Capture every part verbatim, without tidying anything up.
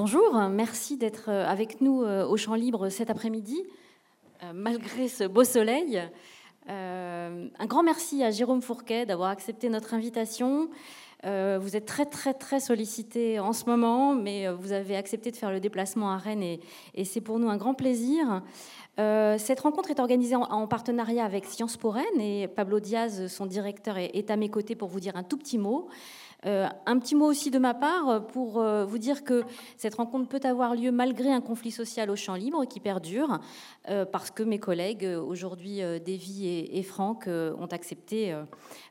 Bonjour, merci d'être avec nous au Champ Libre cet après-midi, malgré ce beau soleil. Euh, un grand merci à Jérôme Fourquet d'avoir accepté notre invitation. Euh, vous êtes très, très, très sollicité en ce moment, mais vous avez accepté de faire le déplacement à Rennes et, et c'est pour nous un grand plaisir. Euh, cette rencontre est organisée en, en partenariat avec Sciences Po Rennes et Pablo Diaz, son directeur, est, est à mes côtés pour vous dire un tout petit mot. Euh, un petit mot aussi de ma part pour euh, vous dire que cette rencontre peut avoir lieu malgré un conflit social au champ libre qui perdure, euh, parce que mes collègues, aujourd'hui euh, Davy et, et Franck, euh, ont accepté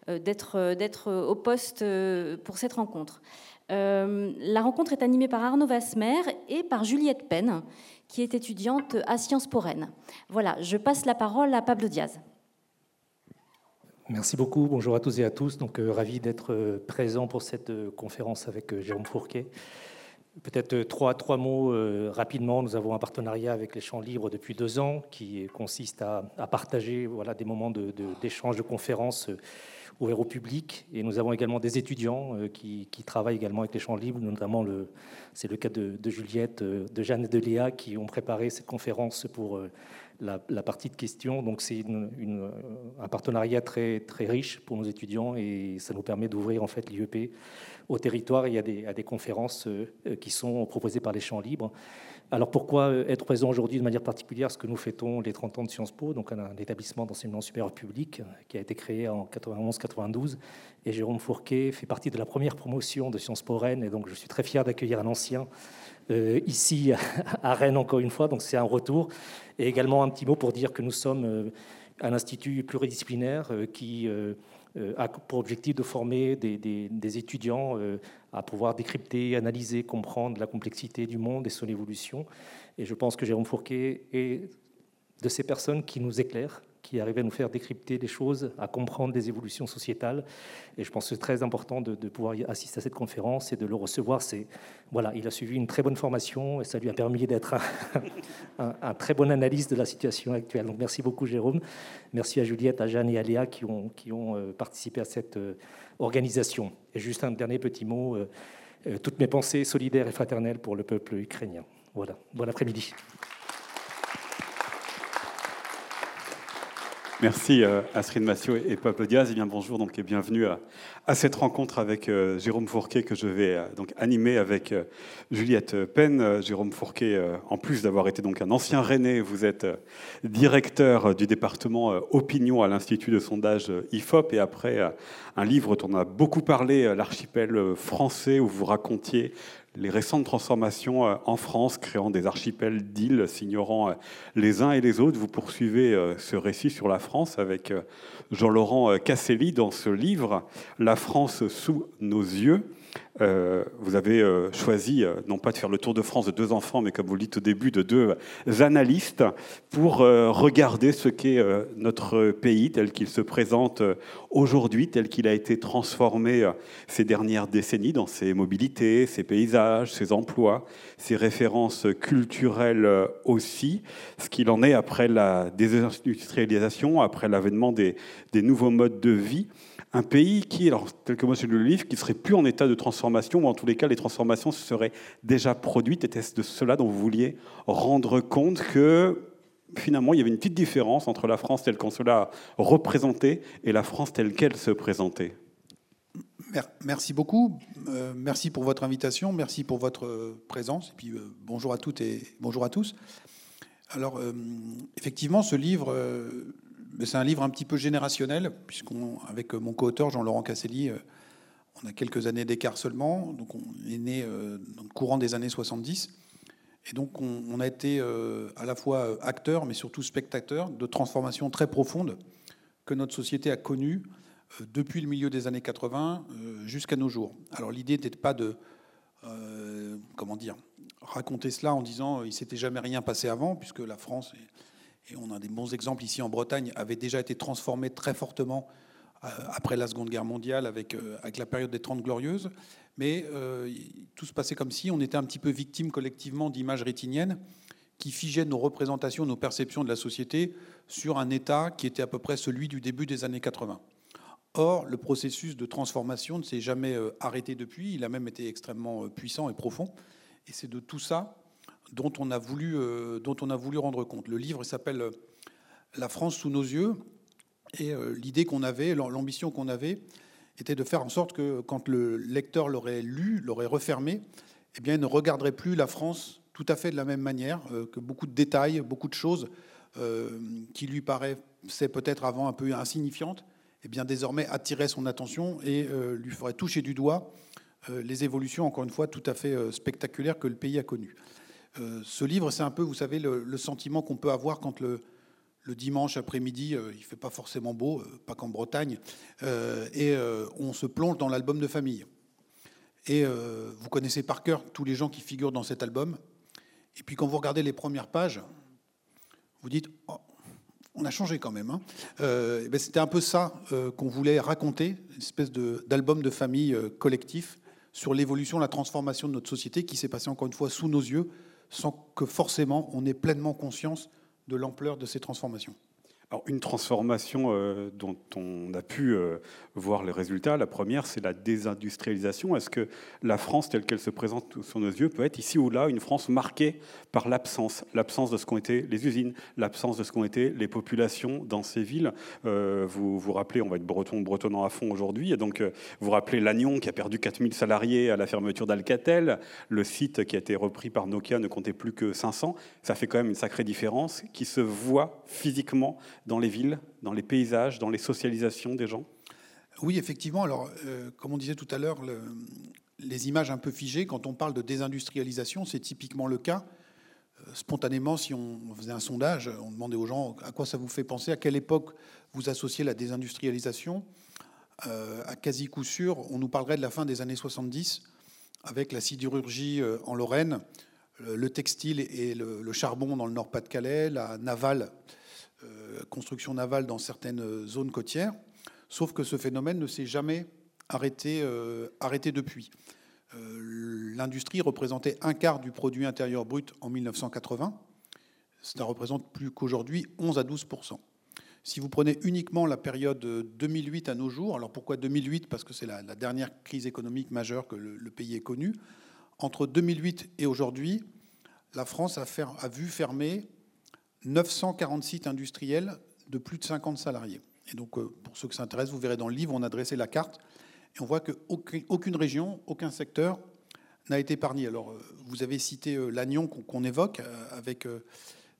euh, d'être, euh, d'être au poste euh, pour cette rencontre. Euh, la rencontre est animée par Arnaud Vasmer et par Juliette Penn, qui est étudiante à Sciences Po Rennes. Voilà, je passe la parole à Pablo Diaz. Merci beaucoup, bonjour à tous et à tous. Donc, euh, ravi d'être euh, présent pour cette euh, conférence avec euh, Jérôme Fourquet. Peut-être euh, trois, trois mots euh, rapidement. Nous avons un partenariat avec les Champs Libres depuis deux ans qui consiste à, à partager voilà, des moments de, de, d'échange, de conférences euh, ouverts au public. Et nous avons également des étudiants euh, qui, qui travaillent également avec les Champs Libres, notamment le, c'est le cas de, de Juliette, euh, de Jeanne et de Léa qui ont préparé cette conférence pour... Euh, La, la partie de questions, donc c'est une, une, un partenariat très, très riche pour nos étudiants et ça nous permet d'ouvrir en fait l'I E P au territoire et à des, à des conférences qui sont proposées par les Champs Libres. Alors pourquoi être présent aujourd'hui de manière particulière ? Parce que nous fêtons les trente ans de Sciences Po, donc un établissement d'enseignement supérieur public qui a été créé en quatre-vingt-onze quatre-vingt-douze et Jérôme Fourquet fait partie de la première promotion de Sciences Po Rennes et donc je suis très fier d'accueillir un ancien Euh, ici à Rennes encore une fois, donc c'est un retour. Et également un petit mot pour dire que nous sommes euh, un institut pluridisciplinaire euh, qui euh, euh, a pour objectif de former des, des, des étudiants euh, à pouvoir décrypter, analyser, comprendre la complexité du monde et son évolution. Et je pense que Jérôme Fourquet est de ces personnes qui nous éclairent, qui arrivent à nous faire décrypter des choses, à comprendre des évolutions sociétales. Et je pense que c'est très important de, de pouvoir assister à cette conférence et de le recevoir. C'est, voilà, il a suivi une très bonne formation et ça lui a permis d'être un, un, un très bon analyste de la situation actuelle. Donc merci beaucoup Jérôme. Merci à Juliette, à Jeanne et à Léa qui ont, qui ont participé à cette organisation. Et juste un dernier petit mot, euh, toutes mes pensées solidaires et fraternelles pour le peuple ukrainien. Voilà, bon après-midi. Merci Astrid Massiot et Pablo Diaz. Et bien bonjour donc, et bienvenue à, à cette rencontre avec euh, Jérôme Fourquet que je vais euh, donc, animer avec euh, Juliette Penn. Jérôme Fourquet, euh, en plus d'avoir été donc, un ancien Rennais, vous êtes euh, directeur euh, du département euh, Opinion à l'Institut de sondage euh, I F O P. Et après euh, un livre dont on a beaucoup parlé, euh, L'archipel euh, français, où vous racontiez les récentes transformations en France, créant des archipels d'îles, s'ignorant les uns et les autres. Vous poursuivez ce récit sur la France avec Jean-Laurent Casselli dans ce livre « La France sous nos yeux ». Euh, vous avez euh, choisi, euh, non pas de faire le tour de France de deux enfants, mais comme vous le dites au début, de deux euh, analystes pour euh, regarder ce qu'est euh, notre pays tel qu'il se présente euh, aujourd'hui, tel qu'il a été transformé euh, ces dernières décennies dans ses mobilités, ses paysages, ses emplois, ses références culturelles euh, aussi, ce qu'il en est après la désindustrialisation, après l'avènement des, des nouveaux modes de vie. Un pays qui, alors, tel que moi j'ai lu le livre, qui ne serait plus en état de transformation, ou en tous les cas, les transformations se seraient déjà produites. Était-ce de cela dont vous vouliez rendre compte que, finalement, il y avait une petite différence entre la France telle qu'on se l'a représentée et la France telle qu'elle se présentait ? Merci beaucoup. Euh, merci pour votre invitation. Merci pour votre présence. Et puis, euh, bonjour à toutes et bonjour à tous. Alors, euh, effectivement, ce livre... Euh, C'est un livre un petit peu générationnel, puisqu'avec mon co-auteur, Jean-Laurent Casselli, on a quelques années d'écart seulement. Donc on est né dans le courant des années soixante-dix. Et donc on, on a été à la fois acteur, mais surtout spectateur de transformations très profondes que notre société a connues depuis le milieu des années quatre-vingts jusqu'à nos jours. Alors l'idée n'était pas de euh, comment dire, raconter cela en disant il ne s'était jamais rien passé avant, puisque la France... est, et on a des bons exemples ici en Bretagne, avait déjà été transformé très fortement après la Seconde Guerre mondiale, avec, avec la période des Trente Glorieuses. Mais euh, tout se passait comme si on était un petit peu victime collectivement d'images rétiniennes qui figeaient nos représentations, nos perceptions de la société sur un état qui était à peu près celui du début des années quatre-vingts. Or, le processus de transformation ne s'est jamais arrêté depuis. Il a même été extrêmement puissant et profond. Et c'est de tout ça dont on a voulu, euh, dont on a voulu rendre compte. Le livre s'appelle « La France sous nos yeux ». Et euh, l'idée qu'on avait, l'ambition qu'on avait, était de faire en sorte que, quand le lecteur l'aurait lu, l'aurait refermé, eh bien, il ne regarderait plus la France tout à fait de la même manière, euh, que beaucoup de détails, beaucoup de choses euh, qui lui paraissaient peut-être avant un peu insignifiantes, eh bien, désormais attiraient son attention et euh, lui feraient toucher du doigt euh, les évolutions, encore une fois, tout à fait euh, spectaculaires que le pays a connues. Euh, ce livre, c'est un peu, vous savez, le, le sentiment qu'on peut avoir quand le... Le dimanche après-midi, euh, il ne fait pas forcément beau, euh, pas qu'en Bretagne, euh, et euh, on se plonge dans l'album de famille. Et euh, vous connaissez par cœur tous les gens qui figurent dans cet album. Et puis quand vous regardez les premières pages, vous dites oh, « on a changé quand même hein. ». Euh, et ben, c'était un peu ça euh, qu'on voulait raconter, une espèce de, d'album de famille euh, collectif sur l'évolution, la transformation de notre société qui s'est passée encore une fois sous nos yeux, sans que forcément on ait pleinement conscience de l'ampleur de ces transformations. Alors, une transformation euh, dont on a pu euh, voir les résultats, la première, c'est la désindustrialisation. Est-ce que la France, telle qu'elle se présente sous nos yeux, peut être ici ou là une France marquée par l'absence, l'absence de ce qu'ont été les usines, l'absence de ce qu'ont été les populations dans ces villes. Euh, vous vous rappelez, on va être breton, bretonnant à fond aujourd'hui, et donc euh, vous rappelez Lannion qui a perdu quatre mille salariés à la fermeture d'Alcatel, le site qui a été repris par Nokia ne comptait plus que cinq cents. Ça fait quand même une sacrée différence qui se voit physiquement dans les villes, dans les paysages, dans les socialisations des gens ? Oui, effectivement. Alors, euh, comme on disait tout à l'heure, le, les images un peu figées, quand on parle de désindustrialisation, c'est typiquement le cas. Euh, spontanément, si on faisait un sondage, on demandait aux gens à quoi ça vous fait penser, à quelle époque vous associez la désindustrialisation. Euh, à quasi coup sûr, on nous parlerait de la fin des années soixante-dix, avec la sidérurgie euh, en Lorraine, le, le textile et le, le charbon dans le Nord-Pas-de-Calais, la navale, construction navale dans certaines zones côtières, sauf que ce phénomène ne s'est jamais arrêté, euh, arrêté depuis. Euh, l'industrie représentait un quart du produit intérieur brut en dix-neuf cent quatre-vingts. Ça représente plus qu'aujourd'hui onze à douze pour cent. Si vous prenez uniquement la période deux mille huit à nos jours, alors pourquoi deux mille huit ? Parce que c'est la, la dernière crise économique majeure que le, le pays ait connue. Entre deux mille huit et aujourd'hui, la France a, fer, a vu fermer neuf cent quarante sites industriels de plus de cinquante salariés. Et donc, pour ceux qui s'intéressent, vous verrez dans le livre, on a dressé la carte et on voit qu'aucune région, aucun secteur n'a été épargné. Alors, vous avez cité Lannion qu'on évoque avec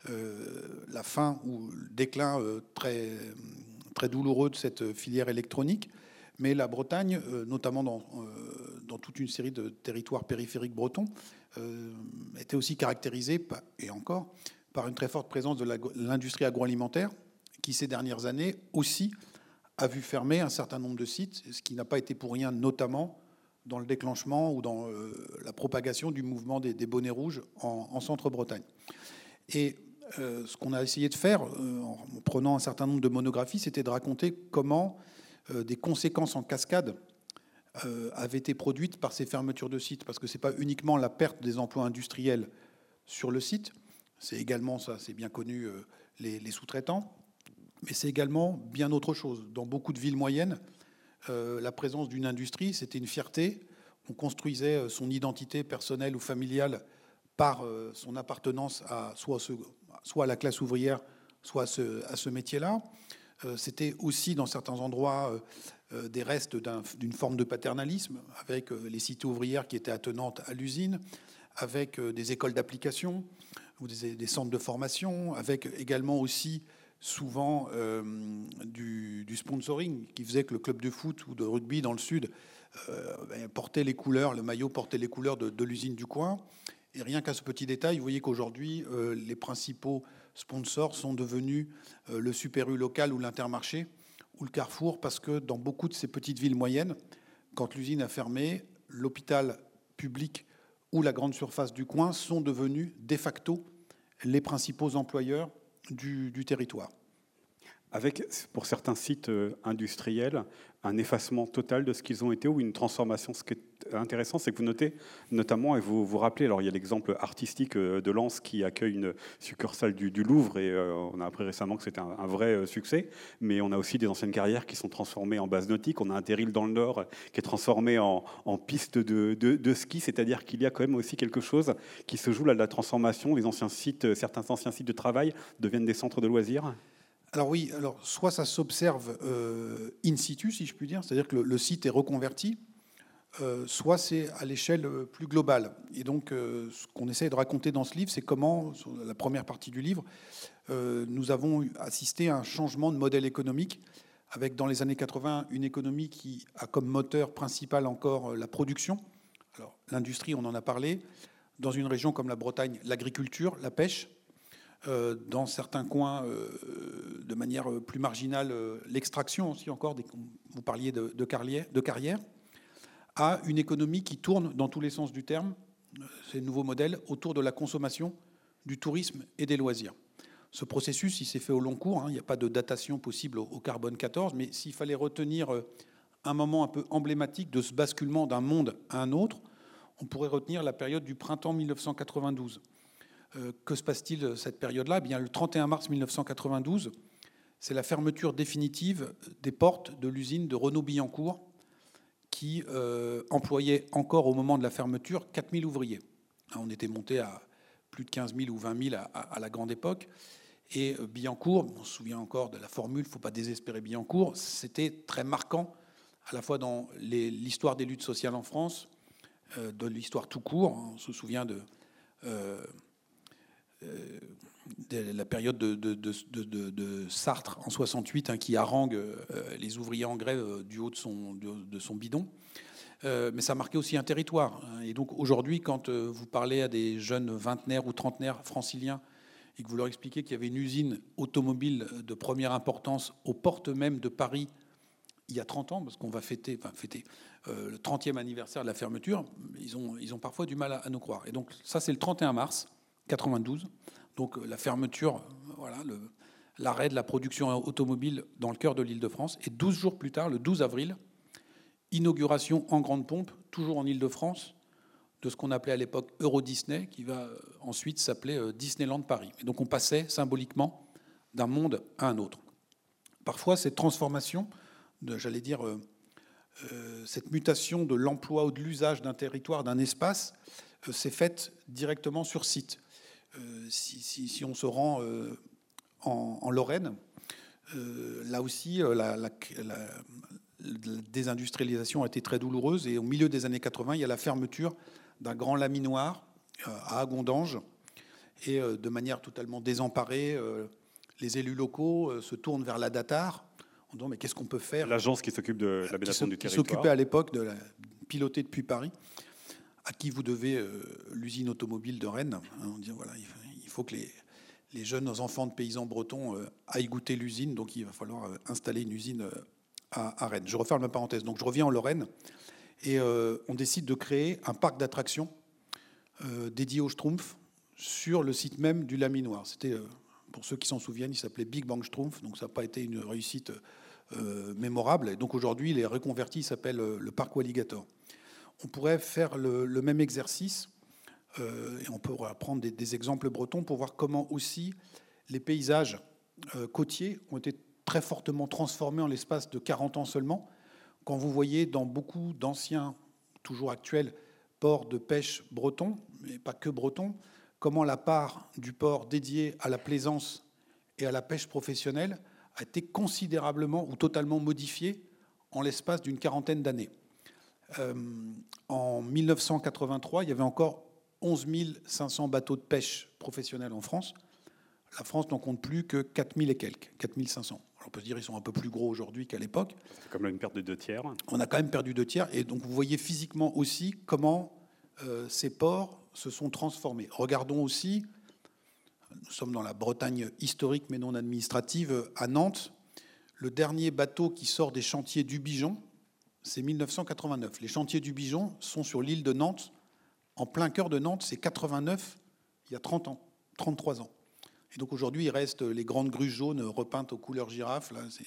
la fin ou le déclin très, très douloureux de cette filière électronique. Mais la Bretagne, notamment dans, dans toute une série de territoires périphériques bretons, était aussi caractérisée, et encore, par une très forte présence de l'industrie agroalimentaire qui, ces dernières années, aussi a vu fermer un certain nombre de sites, ce qui n'a pas été pour rien, notamment dans le déclenchement ou dans euh, la propagation du mouvement des, des bonnets rouges en, en Centre-Bretagne. Et euh, ce qu'on a essayé de faire, euh, en prenant un certain nombre de monographies, c'était de raconter comment euh, des conséquences en cascade euh, avaient été produites par ces fermetures de sites, parce que ce n'est pas uniquement la perte des emplois industriels sur le site, c'est également, ça c'est bien connu, euh, les, les sous-traitants, mais c'est également bien autre chose. Dans beaucoup de villes moyennes, euh, la présence d'une industrie, c'était une fierté. On construisait son identité personnelle ou familiale par euh, son appartenance à, soit, ce, soit à la classe ouvrière, soit à ce, à ce métier-là. Euh, c'était aussi, dans certains endroits, euh, euh, des restes d'un, d'une forme de paternalisme, avec euh, les cités ouvrières qui étaient attenantes à l'usine, avec euh, des écoles d'application, ou des, des centres de formation, avec également aussi souvent euh, du, du sponsoring qui faisait que le club de foot ou de rugby dans le Sud euh, portait les couleurs, le maillot portait les couleurs de, de l'usine du coin. Et rien qu'à ce petit détail, vous voyez qu'aujourd'hui, euh, les principaux sponsors sont devenus euh, le Super U local ou l'Intermarché ou le Carrefour, parce que dans beaucoup de ces petites villes moyennes, quand l'usine a fermé, l'hôpital public où la grande surface du coin sont devenus de facto les principaux employeurs du, du territoire. Avec, pour certains sites industriels, un effacement total de ce qu'ils ont été ou une transformation intéressant, c'est que vous notez notamment, et vous vous rappelez, alors il y a l'exemple artistique de Lens qui accueille une succursale du, du Louvre, et euh, on a appris récemment que c'était un, un vrai succès, mais on a aussi des anciennes carrières qui sont transformées en base nautique, on a un terril dans le Nord qui est transformé en, en piste de, de, de ski, c'est-à-dire qu'il y a quand même aussi quelque chose qui se joue là de la transformation, les anciens sites, certains anciens sites de travail deviennent des centres de loisirs. Alors oui, alors soit ça s'observe euh, in situ, si je puis dire, c'est-à-dire que le, le site est reconverti, euh, soit c'est à l'échelle plus globale. Et donc, euh, ce qu'on essaye de raconter dans ce livre, c'est comment, sur la première partie du livre, euh, nous avons assisté à un changement de modèle économique, avec dans les années quatre-vingts une économie qui a comme moteur principal encore la production. Alors l'industrie, on en a parlé. Dans une région comme la Bretagne, l'agriculture, la pêche. Euh, dans certains coins, euh, de manière plus marginale, euh, l'extraction aussi encore, des, vous parliez de, de, carrière, de carrière, à une économie qui tourne dans tous les sens du terme, euh, ces nouveaux modèles, autour de la consommation, du tourisme et des loisirs. Ce processus, il s'est fait au long cours, hein, il n'y a pas de datation possible au, au carbone quatorze, mais s'il fallait retenir euh, un moment un peu emblématique de ce basculement d'un monde à un autre, on pourrait retenir la période du printemps mille neuf cent quatre-vingt-douze. Euh, que se passe-t-il cette période-là ? Eh bien, le trente et un mars mille neuf cent quatre-vingt-douze, c'est la fermeture définitive des portes de l'usine de Renaud-Billancourt qui euh, employait encore au moment de la fermeture quatre mille ouvriers. On était monté à plus de quinze mille ou vingt mille à, à, à la grande époque. Et euh, Billancourt, on se souvient encore de la formule « il ne faut pas désespérer Billancourt », c'était très marquant à la fois dans les, l'histoire des luttes sociales en France, euh, de l'histoire tout court. On se souvient de... Euh, Euh, de la période de, de, de, de, de Sartre en soixante-huit, hein, qui harangue euh, les ouvriers en grève euh, du haut de son, de, de son bidon. Euh, mais ça marquait aussi un territoire. Hein. Et donc aujourd'hui, quand euh, vous parlez à des jeunes vingtenaires ou trentenaires franciliens et que vous leur expliquez qu'il y avait une usine automobile de première importance aux portes même de Paris il y a trente ans, parce qu'on va fêter, enfin, fêter euh, le trentième anniversaire de la fermeture, ils ont, ils ont parfois du mal à, à nous croire. Et donc ça, c'est le trente et un mars quatre-vingt-douze, donc la fermeture, voilà, le, l'arrêt de la production automobile dans le cœur de l'Île-de-France. Et douze jours plus tard, le douze avril, inauguration en grande pompe, toujours en Île-de-France, de ce qu'on appelait à l'époque Euro Disney, qui va ensuite s'appeler Disneyland Paris. Et donc on passait symboliquement d'un monde à un autre. Parfois, cette transformation, de, j'allais dire, euh, euh, cette mutation de l'emploi ou de l'usage d'un territoire, d'un espace, euh, s'est faite directement sur site. Euh, si, si, si on se rend euh, en, en Lorraine, euh, là aussi, euh, la, la, la, la désindustrialisation a été très douloureuse. Et au milieu des années quatre-vingts, il y a la fermeture d'un grand laminoir euh, à Agondange. Et euh, de manière totalement désemparée, euh, les élus locaux euh, se tournent vers la Datar en disant « mais qu'est-ce qu'on peut faire ?» L'agence qui s'occupe de l'aménagement du territoire. Qui s'occupait à l'époque de la piloter depuis Paris. À qui vous devez euh, l'usine automobile de Rennes. Hein, on dit, voilà, il faut, il faut que les, les jeunes enfants de paysans bretons euh, aillent goûter l'usine, donc il va falloir euh, installer une usine euh, à, à Rennes. Je referme ma parenthèse. Donc je reviens en Lorraine, et euh, on décide de créer un parc d'attractions euh, dédié au Schtroumpf sur le site même du Laminoir. C'était, euh, pour ceux qui s'en souviennent, il s'appelait Big Bang Schtroumpf, donc ça n'a pas été une réussite euh, mémorable. Et donc aujourd'hui, il est reconverti, il s'appelle euh, le parc Alligator. On pourrait faire le, le même exercice, euh, et on peut prendre des, des exemples bretons pour voir comment aussi les paysages euh, côtiers ont été très fortement transformés en l'espace de quarante ans seulement. Quand vous voyez dans beaucoup d'anciens, toujours actuels, ports de pêche bretons, mais pas que bretons, comment la part du port dédié à la plaisance et à la pêche professionnelle a été considérablement ou totalement modifiée en l'espace d'une quarantaine d'années. Euh, en mille neuf cent quatre-vingt-trois, il y avait encore onze mille cinq cents bateaux de pêche professionnels en France. La France n'en compte plus que quatre mille et quelques, quatre mille cinq cents. Alors on peut se dire qu'ils sont un peu plus gros aujourd'hui qu'à l'époque. C'est comme une perte de deux tiers. On a quand même perdu deux tiers. Et donc, vous voyez physiquement aussi comment euh, ces ports se sont transformés. Regardons aussi, nous sommes dans la Bretagne historique mais non administrative, à Nantes, le dernier bateau qui sort des chantiers du Bijon, c'est mille neuf cent quatre-vingt-neuf. Les chantiers du Bijon sont sur l'île de Nantes, en plein cœur de Nantes. C'est quatre-vingt-neuf, il y a trente ans, trente-trois ans. Et donc aujourd'hui, il reste les grandes grues jaunes repeintes aux couleurs girafes. Là, c'est...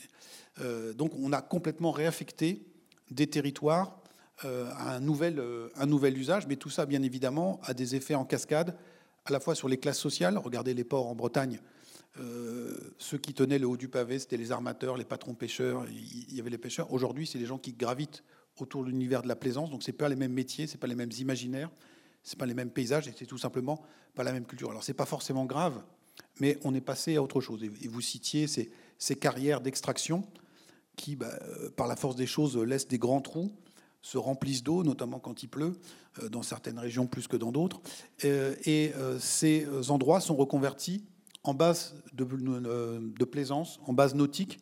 Euh, donc on a complètement réaffecté des territoires euh, à un nouvel, euh, un nouvel usage. Mais tout ça, bien évidemment, a des effets en cascade, à la fois sur les classes sociales. Regardez les ports en Bretagne. Euh, ceux qui tenaient le haut du pavé, c'était les armateurs, les patrons pêcheurs. Il y avait les pêcheurs. Aujourd'hui, c'est les gens qui gravitent autour de l'univers de la plaisance. Donc, ce n'est pas les mêmes métiers, ce n'est pas les mêmes imaginaires, ce n'est pas les mêmes paysages, et c'est tout simplement pas la même culture. Alors, ce n'est pas forcément grave, mais on est passé à autre chose. Et vous citiez ces, ces carrières d'extraction qui, bah, par la force des choses, laissent des grands trous, se remplissent d'eau, notamment quand il pleut, dans certaines régions plus que dans d'autres. Et ces endroits sont reconvertis en base de, de plaisance, en base nautique.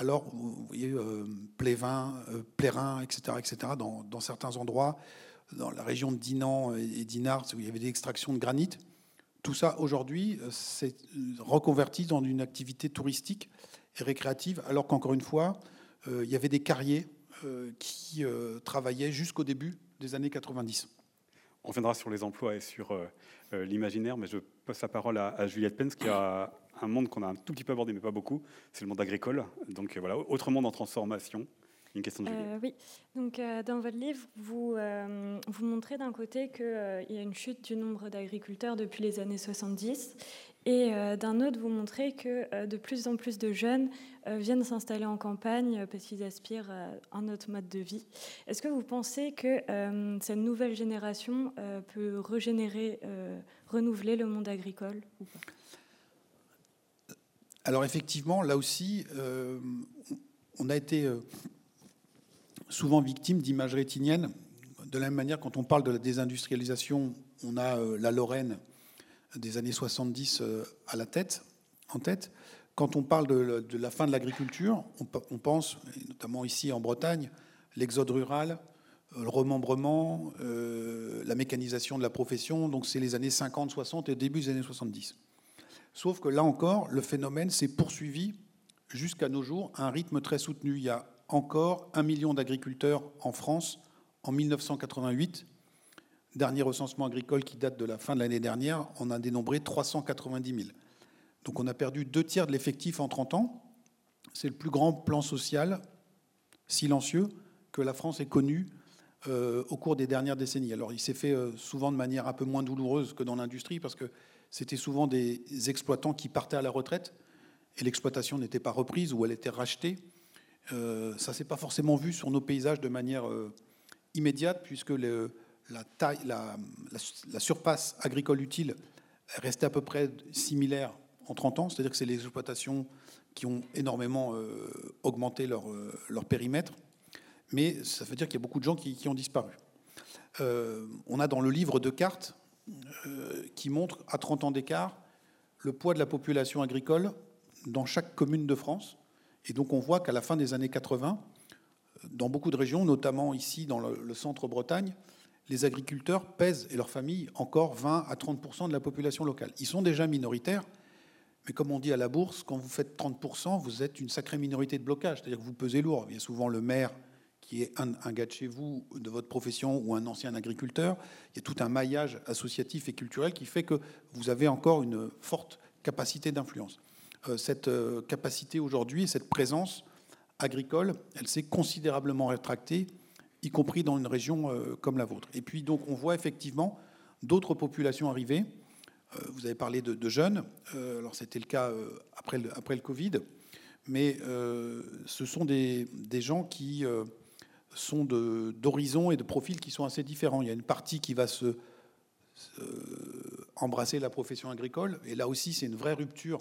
Alors, vous voyez, euh, Plévin, euh, Plérin, et cetera, et cetera, dans, dans certains endroits, dans la région de Dinan et d'Inars, où il y avait des extractions de granit. Tout ça, aujourd'hui, euh, c'est reconverti dans une activité touristique et récréative, alors qu'encore une fois, euh, il y avait des carriers euh, qui euh, travaillaient jusqu'au début des années quatre-vingt-dix. On reviendra sur les emplois et sur euh, euh, l'imaginaire, mais je passe la parole à, à Juliette Pence, qui a un monde qu'on a un tout petit peu abordé, mais pas beaucoup, c'est le monde agricole. Donc euh, voilà, autre monde en transformation. Une question de Juliette. Euh, oui, donc euh, dans votre livre, vous, euh, vous montrez d'un côté qu'il euh, y a une chute du nombre d'agriculteurs depuis les années soixante-dix, et euh, d'un autre, vous montrez que euh, de plus en plus de jeunes euh, viennent s'installer en campagne euh, parce qu'ils aspirent à un autre mode de vie. Est-ce que vous pensez que euh, cette nouvelle génération euh, peut régénérer, euh, renouveler le monde agricole ou pas ? Alors effectivement, là aussi, euh, on a été euh, souvent victime d'images rétiniennes. De la même manière, quand on parle de la désindustrialisation, on a euh, la Lorraine des années soixante-dix euh, à la tête, en tête. Quand on parle de, de la fin de l'agriculture, on, on pense, notamment ici en Bretagne, l'exode rural, euh, le remembrement, euh, la mécanisation de la profession. Donc c'est les années cinquante, soixante et début des années soixante-dix. Sauf que là encore, le phénomène s'est poursuivi jusqu'à nos jours à un rythme très soutenu. Il y a encore un million d'agriculteurs en France en mille neuf cent quatre-vingt-huit. Dernier recensement agricole qui date de la fin de l'année dernière, on a dénombré trois cent quatre-vingt-dix mille. Donc on a perdu deux tiers de l'effectif en trente ans. C'est le plus grand plan social silencieux que la France ait connu euh, au cours des dernières décennies. Alors il s'est fait euh, souvent de manière un peu moins douloureuse que dans l'industrie, parce que c'était souvent des exploitants qui partaient à la retraite et l'exploitation n'était pas reprise ou elle était rachetée. Euh, ça ne s'est pas forcément vu sur nos paysages de manière euh, immédiate, puisque le, la, taille, la, la, la surface agricole utile restait à peu près similaire en trente ans. C'est-à-dire que c'est les exploitations qui ont énormément euh, augmenté leur, euh, leur périmètre. Mais ça veut dire qu'il y a beaucoup de gens qui, qui ont disparu. Euh, on a dans le livre deux cartes qui montre à trente ans d'écart le poids de la population agricole dans chaque commune de France. Et donc on voit qu'à la fin des années quatre-vingt, dans beaucoup de régions, notamment ici dans le centre-Bretagne, les agriculteurs pèsent, et leurs familles, encore vingt à trente pour cent de la population locale. Ils sont déjà minoritaires, mais comme on dit à la bourse, quand vous faites trente pour cent, vous êtes une sacrée minorité de blocage, c'est-à-dire que vous pesez lourd. Il y a souvent le maire qui est un, un gars de chez vous, de votre profession, ou un ancien agriculteur. Il y a tout un maillage associatif et culturel qui fait que vous avez encore une forte capacité d'influence. Euh, cette euh, capacité aujourd'hui, cette présence agricole, elle s'est considérablement rétractée, y compris dans une région euh, comme la vôtre. Et puis donc on voit effectivement d'autres populations arriver. Euh, vous avez parlé de, de jeunes. Euh, alors c'était le cas euh, après, le, après le Covid. Mais euh, ce sont des, des gens qui... Euh, sont de, d'horizons et de profils qui sont assez différents. Il y a une partie qui va se, se embrasser la profession agricole, et là aussi c'est une vraie rupture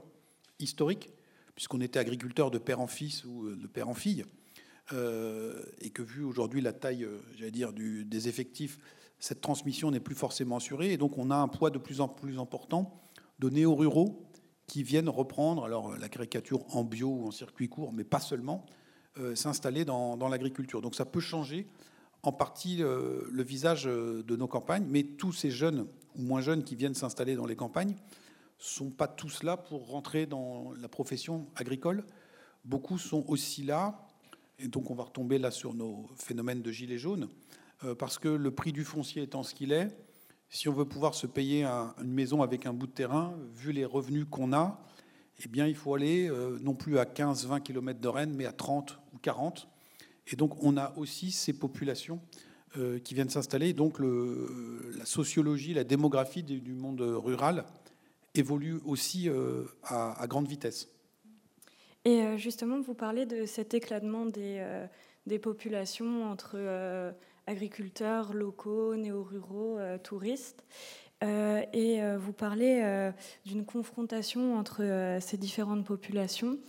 historique, puisqu'on était agriculteur de père en fils ou de père en fille, euh, et que vu aujourd'hui la taille, j'allais dire, du, des effectifs, cette transmission n'est plus forcément assurée, et donc on a un poids de plus en plus important de néo-ruraux qui viennent reprendre, alors la caricature en bio ou en circuit court, mais pas seulement, s'installer dans, dans l'agriculture. Donc ça peut changer en partie euh, le visage de nos campagnes, mais tous ces jeunes ou moins jeunes qui viennent s'installer dans les campagnes sont pas tous là pour rentrer dans la profession agricole. Beaucoup sont aussi là, et donc on va retomber là sur nos phénomènes de gilets jaunes, euh, parce que le prix du foncier étant ce qu'il est, si on veut pouvoir se payer un, une maison avec un bout de terrain, vu les revenus qu'on a, eh bien, il faut aller euh, non plus à quinze à vingt kilomètres de Rennes, mais à trente ou quarante. Et donc, on a aussi ces populations euh, qui viennent s'installer. Donc le, la sociologie, la démographie du, du monde rural évolue aussi euh, à, à grande vitesse. Et justement, vous parlez de cet éclatement des, euh, des populations entre euh, agriculteurs locaux, néo-ruraux, euh, touristes. Euh, et euh, vous parlez euh, d'une confrontation entre euh, ces différentes populations,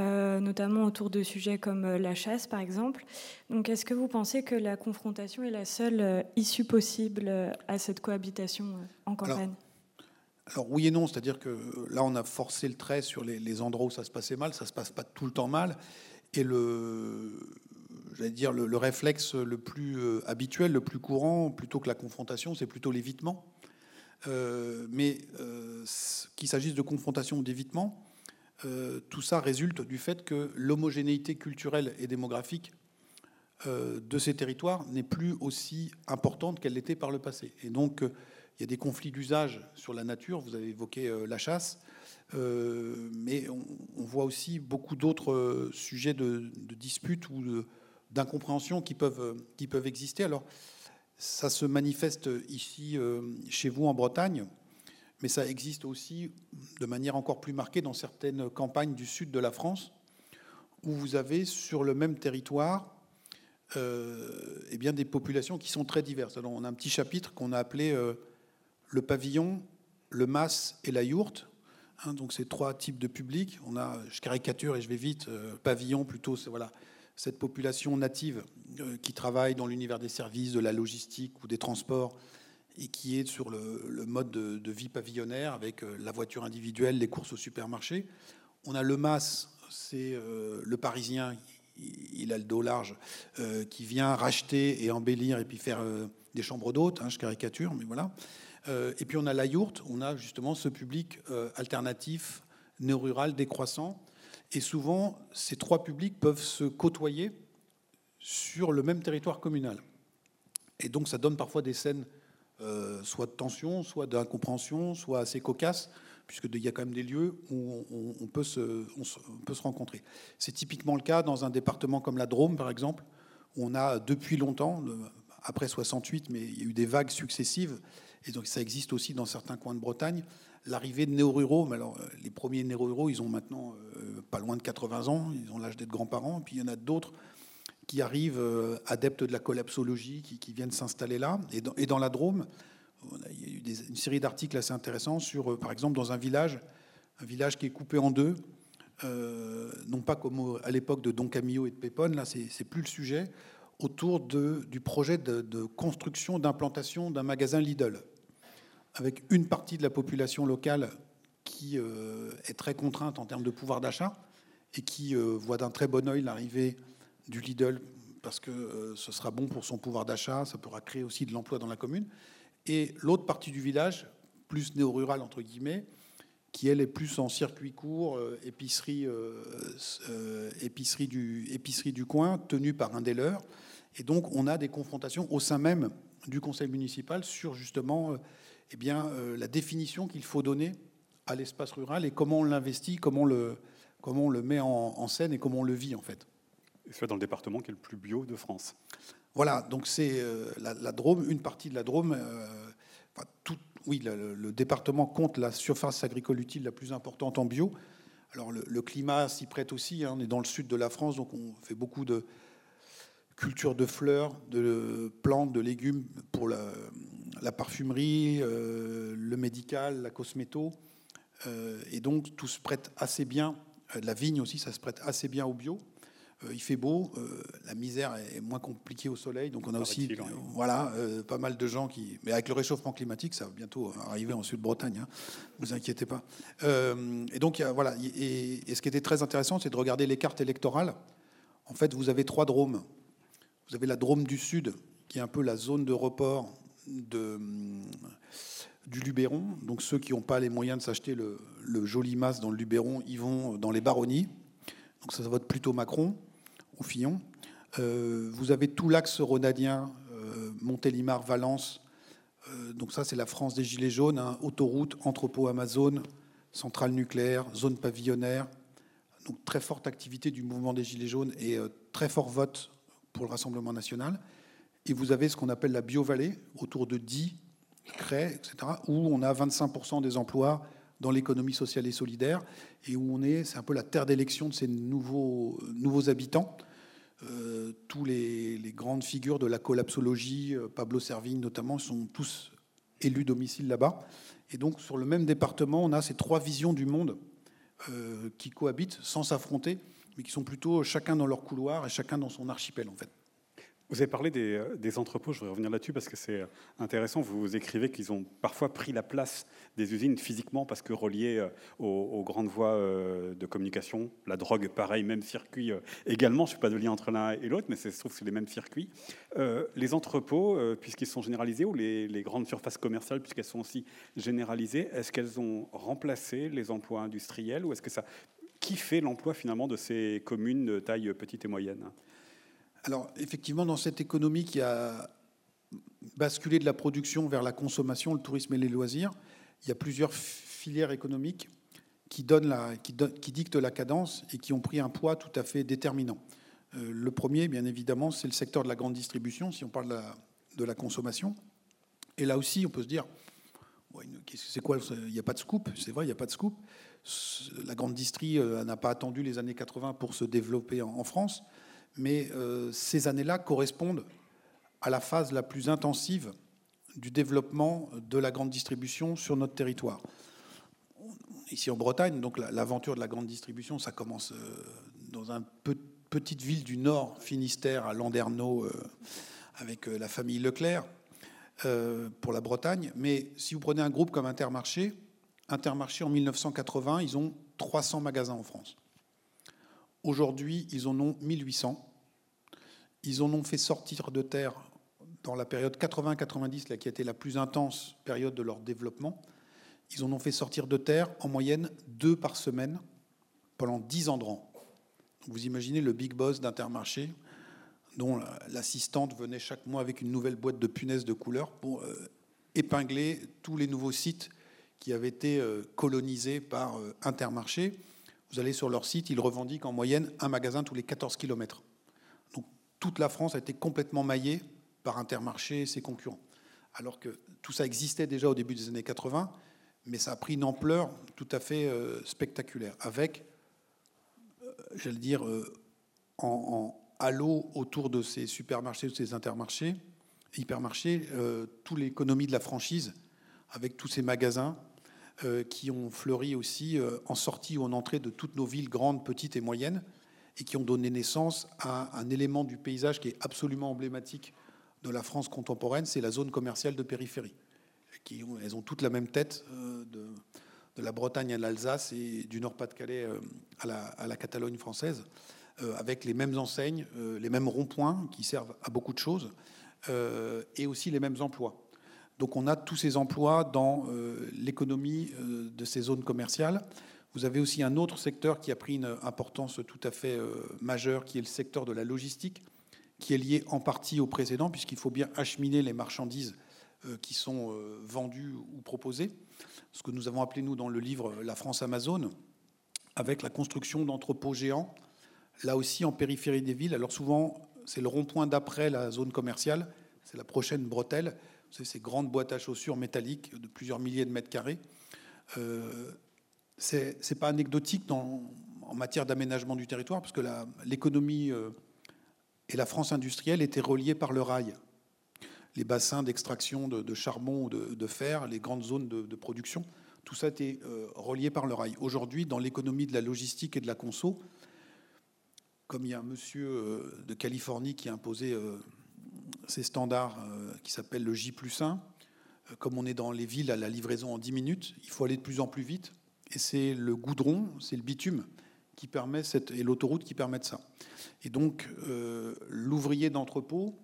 euh, notamment autour de sujets comme euh, la chasse, par exemple. Donc, est-ce que vous pensez que la confrontation est la seule euh, issue possible euh, à cette cohabitation euh, en campagne ? Alors, alors oui et non, c'est-à-dire que là, on a forcé le trait sur les, les endroits où ça se passait mal. Ça ne se passe pas tout le temps mal. Et le... J'allais dire, le, le réflexe le plus euh, habituel, le plus courant, plutôt que la confrontation, c'est plutôt l'évitement. Euh, mais euh, qu'il s'agisse de confrontation ou d'évitement, euh, tout ça résulte du fait que l'homogénéité culturelle et démographique euh, de ces territoires n'est plus aussi importante qu'elle l'était par le passé. Et donc, il euh, y a des conflits d'usage sur la nature. Vous avez évoqué euh, la chasse. Euh, mais on, on voit aussi beaucoup d'autres euh, sujets de, de disputes ou de d'incompréhension qui peuvent, qui peuvent exister. Alors, ça se manifeste ici, euh, chez vous, en Bretagne, mais ça existe aussi de manière encore plus marquée dans certaines campagnes du sud de la France, où vous avez, sur le même territoire, euh, eh bien, des populations qui sont très diverses. Alors, on a un petit chapitre qu'on a appelé euh, « Le pavillon, le mas et la yourte ». Hein, donc, c'est trois types de publics. On a, je caricature et je vais vite, euh, pavillon plutôt, c'est... voilà. Cette population native euh, qui travaille dans l'univers des services, de la logistique ou des transports et qui est sur le, le mode de, de vie pavillonnaire avec euh, la voiture individuelle, les courses au supermarché. On a le mas, c'est euh, le Parisien, il, il a le dos large, euh, qui vient racheter et embellir et puis faire euh, des chambres d'hôtes, hein, je caricature, mais voilà. Euh, et puis on a la yourte, on a justement ce public euh, alternatif, néo-rural, décroissant. Et souvent, ces trois publics peuvent se côtoyer sur le même territoire communal. Et donc, ça donne parfois des scènes euh, soit de tension, soit d'incompréhension, soit assez cocasses, puisqu'il y a quand même des lieux où on, on, peut se, on, se, on peut se rencontrer. C'est typiquement le cas dans un département comme la Drôme, par exemple, où on a depuis longtemps, après soixante-huit, mais il y a eu des vagues successives, et donc ça existe aussi dans certains coins de Bretagne, l'arrivée de néo-ruraux. Mais alors, les premiers néo-ruraux, ils ont maintenant euh, pas loin de quatre-vingts ans, ils ont l'âge d'être grands-parents, et puis il y en a d'autres qui arrivent, euh, adeptes de la collapsologie, qui, qui viennent s'installer là. Et dans, et dans la Drôme, on a, il y a eu des, une série d'articles assez intéressants sur, euh, par exemple, dans un village, un village qui est coupé en deux, euh, non pas comme à l'époque de Don Camillo et de Pépone, là, c'est, c'est plus le sujet, autour de, du projet de, de construction, d'implantation d'un magasin Lidl, avec une partie de la population locale qui euh, est très contrainte en termes de pouvoir d'achat et qui euh, voit d'un très bon œil l'arrivée du Lidl parce que euh, ce sera bon pour son pouvoir d'achat, ça pourra créer aussi de l'emploi dans la commune. Et l'autre partie du village, plus néo-rural entre guillemets, qui elle est plus en circuit court, euh, épicerie, euh, euh, épicerie, du, épicerie du coin, tenue par un des leurs. Et donc on a des confrontations au sein même du conseil municipal sur justement... Euh, Eh bien, euh, la définition qu'il faut donner à l'espace rural et comment on l'investit, comment on le, comment on le met en, en scène et comment on le vit, en fait. Et ça, dans le département qui est le plus bio de France. Voilà, donc c'est euh, la, la Drôme, une partie de la Drôme. Euh, enfin, tout, oui, le, le département compte la surface agricole utile la plus importante en bio. Alors, le, le climat s'y prête aussi. Hein, on est dans le sud de la France, donc on fait beaucoup de cultures de fleurs, de plantes, de légumes pour la... la parfumerie, euh, le médical, la cosméto. Euh, et donc, tout se prête assez bien. Euh, la vigne aussi, ça se prête assez bien au bio. Euh, il fait beau. Euh, la misère est moins compliquée au soleil. Donc, on a aussi euh, voilà, euh, pas mal de gens qui... Mais avec le réchauffement climatique, ça va bientôt arriver en Sud-Bretagne. Hein, ne vous inquiétez pas. Euh, et donc, euh, voilà. Et, et ce qui était très intéressant, c'est de regarder les cartes électorales. En fait, vous avez trois Drômes. Vous avez la Drôme du Sud, qui est un peu la zone de report... De, du Luberon, donc ceux qui n'ont pas les moyens de s'acheter le, le joli mas dans le Luberon, ils vont dans les baronnies, donc ça, ça vote plutôt Macron ou Fillon. Euh, vous avez tout l'axe rhônadien, euh, Montélimar, Valence, euh, donc ça c'est la France des Gilets jaunes, hein, autoroute, entrepôt Amazon, centrale nucléaire, zone pavillonnaire, donc très forte activité du mouvement des Gilets jaunes et euh, très fort vote pour le Rassemblement national. Et vous avez ce qu'on appelle la biovallée, autour de Die, Crest, et cetera, où on a vingt-cinq pour cent des emplois dans l'économie sociale et solidaire, et où on est, c'est un peu la terre d'élection de ces nouveaux, nouveaux habitants. Euh, tous les, les grandes figures de la collapsologie, Pablo Servigne notamment, sont tous élus domicile là-bas. Et donc, sur le même département, on a ces trois visions du monde euh, qui cohabitent sans s'affronter, mais qui sont plutôt chacun dans leur couloir et chacun dans son archipel, en fait. Vous avez parlé des, des entrepôts, je voudrais revenir là-dessus parce que c'est intéressant. Vous écrivez qu'ils ont parfois pris la place des usines physiquement parce que reliés aux, aux grandes voies de communication, la drogue, pareil, même circuit également. Je ne fais pas de lien entre l'un et l'autre, mais ça se trouve que c'est les mêmes circuits. Euh, les entrepôts, puisqu'ils sont généralisés, ou les, les grandes surfaces commerciales, puisqu'elles sont aussi généralisées, est-ce qu'elles ont remplacé les emplois industriels ou est-ce que ça... Qui fait l'emploi finalement de ces communes de taille petite et moyenne ? Alors, effectivement, dans cette économie qui a basculé de la production vers la consommation, le tourisme et les loisirs, il y a plusieurs filières économiques qui, donnent la, qui, don, qui dictent la cadence et qui ont pris un poids tout à fait déterminant. Euh, le premier, bien évidemment, c'est le secteur de la grande distribution, si on parle de la, de la consommation. Et là aussi, on peut se dire, c'est quoi, il n'y a pas de scoop, c'est vrai, il n'y a pas de scoop. La grande distrie euh, n'a pas attendu les années quatre-vingts pour se développer en, en France. Mais euh, ces années-là correspondent à la phase la plus intensive du développement de la grande distribution sur notre territoire. Ici en Bretagne, donc l'aventure de la grande distribution, ça commence euh, dans une pe- petite ville du Nord, Finistère, à Landerneau, euh, avec euh, la famille Leclerc, euh, pour la Bretagne. Mais si vous prenez un groupe comme Intermarché, Intermarché en dix-neuf cent quatre-vingt, ils ont trois cents magasins en France. Aujourd'hui, ils en ont mille huit cents. Ils en ont fait sortir de terre dans la période quatre-vingts quatre-vingt-dix, là, qui a été la plus intense période de leur développement. Ils en ont fait sortir de terre, en moyenne, deux par semaine, pendant dix ans de rang. Vous imaginez le big boss d'Intermarché, dont l'assistante venait chaque mois avec une nouvelle boîte de punaises de couleur pour euh, épingler tous les nouveaux sites qui avaient été euh, colonisés par euh, Intermarché. Vous allez sur leur site, ils revendiquent en moyenne un magasin tous les quatorze kilomètres. Donc toute la France a été complètement maillée par Intermarché et ses concurrents. Alors que tout ça existait déjà au début des années quatre-vingts, mais ça a pris une ampleur tout à fait euh, spectaculaire, avec, euh, j'allais dire, euh, en, en halo autour de ces supermarchés ou de ces intermarchés, hypermarchés, euh, toute l'économie de la franchise, avec tous ces magasins, Euh, qui ont fleuri aussi euh, en sortie ou en entrée de toutes nos villes grandes, petites et moyennes, et qui ont donné naissance à un élément du paysage qui est absolument emblématique de la France contemporaine, c'est la zone commerciale de périphérie. Qui ont, elles ont toutes la même tête, euh, de, de la Bretagne à l'Alsace et du Nord-Pas-de-Calais euh, à, la, à la Catalogne française, euh, avec les mêmes enseignes, euh, les mêmes ronds-points qui servent à beaucoup de choses, euh, et aussi les mêmes emplois. Donc on a tous ces emplois dans euh, l'économie euh, de ces zones commerciales. Vous avez aussi un autre secteur qui a pris une importance tout à fait euh, majeure, qui est le secteur de la logistique, qui est lié en partie au précédent, puisqu'il faut bien acheminer les marchandises euh, qui sont euh, vendues ou proposées. Ce que nous avons appelé, nous, dans le livre « La France Amazone », avec la construction d'entrepôts géants, là aussi en périphérie des villes. Alors souvent, c'est le rond-point d'après la zone commerciale, c'est la prochaine bretelle, c'est ces grandes boîtes à chaussures métalliques de plusieurs milliers de mètres carrés. Euh, c'est, c'est pas anecdotique dans, en matière d'aménagement du territoire, parce que la, l'économie euh, et la France industrielle étaient reliées par le rail. Les bassins d'extraction de, de charbon ou de, de fer, les grandes zones de, de production, tout ça était euh, relié par le rail. Aujourd'hui, dans l'économie de la logistique et de la conso, comme il y a un monsieur euh, de Californie qui a imposé... Euh, ces standards euh, qui s'appellent le J plus un, euh, comme on est dans les villes à la livraison en dix minutes, il faut aller de plus en plus vite, et c'est le goudron, c'est le bitume, qui permet cette, et l'autoroute qui permettent ça. Et donc, euh, l'ouvrier d'entrepôt,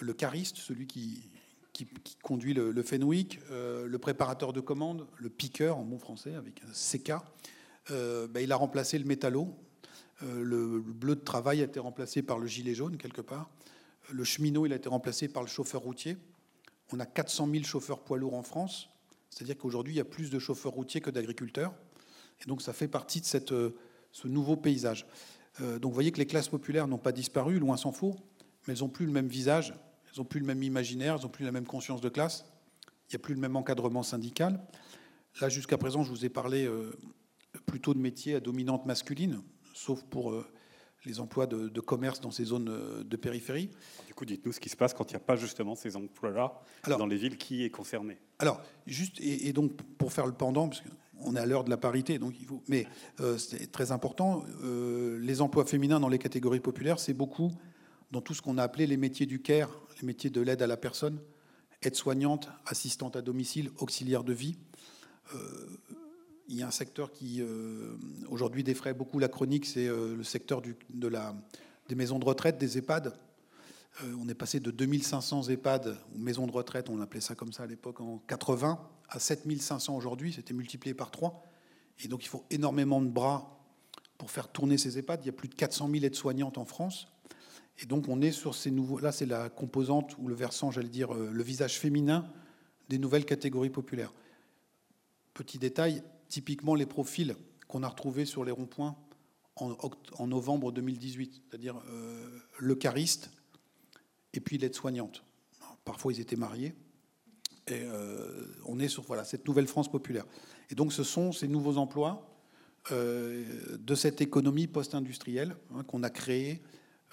le cariste, celui qui, qui, qui conduit le, le Fenwick, euh, le préparateur de commandes, le piqueur, en bon français, avec un C K, euh, bah, il a remplacé le métallo, euh, le, le bleu de travail a été remplacé par le gilet jaune, quelque part. Le cheminot, il a été remplacé par le chauffeur routier. On a quatre cent mille chauffeurs poids lourds en France. C'est-à-dire qu'aujourd'hui, il y a plus de chauffeurs routiers que d'agriculteurs. Et donc, ça fait partie de cette, ce nouveau paysage. Euh, donc, vous voyez que les classes populaires n'ont pas disparu, loin s'en faut, mais elles n'ont plus le même visage. Elles n'ont plus le même imaginaire, elles n'ont plus la même conscience de classe. Il n'y a plus le même encadrement syndical. Là, jusqu'à présent, je vous ai parlé euh, plutôt de métiers à dominante masculine, sauf pour euh, les emplois de, de commerce dans ces zones euh, de périphérie. Alors, du coup, dites-nous ce qui se passe quand il n'y a pas justement ces emplois-là alors, dans les villes. Qui est concerné? Alors, juste, et, et donc, pour faire le pendant, parce qu'on est à l'heure de la parité, donc il faut, mais euh, c'est très important, euh, les emplois féminins dans les catégories populaires, c'est beaucoup dans tout ce qu'on a appelé les métiers du care, les métiers de l'aide à la personne, aide-soignante, assistante à domicile, auxiliaire de vie. Il euh, y a un secteur qui, euh, aujourd'hui, défraie beaucoup la chronique, c'est euh, le secteur du, de la, des maisons de retraite, des EHPAD. Euh, on est passé de deux mille cinq cents EHPAD, ou maisons de retraite, on l'appelait ça comme ça à l'époque, en quatre-vingts, à sept mille cinq cents aujourd'hui, c'était multiplié par trois. Et donc, il faut énormément de bras pour faire tourner ces EHPAD. Il y a plus de quatre cent mille aides-soignantes en France. Et donc, on est sur ces nouveaux... Là, c'est la composante, ou le versant, j'allais dire, le visage féminin des nouvelles catégories populaires. Petit détail, typiquement les profils qu'on a retrouvés sur les ronds-points en, oct... en novembre deux mille dix-huit, c'est-à-dire euh, le cariste et puis l'aide-soignante. Alors, parfois, ils étaient mariés. Et euh, on est sur voilà, cette nouvelle France populaire. Et donc, ce sont ces nouveaux emplois euh, de cette économie post-industrielle hein, qu'on a créée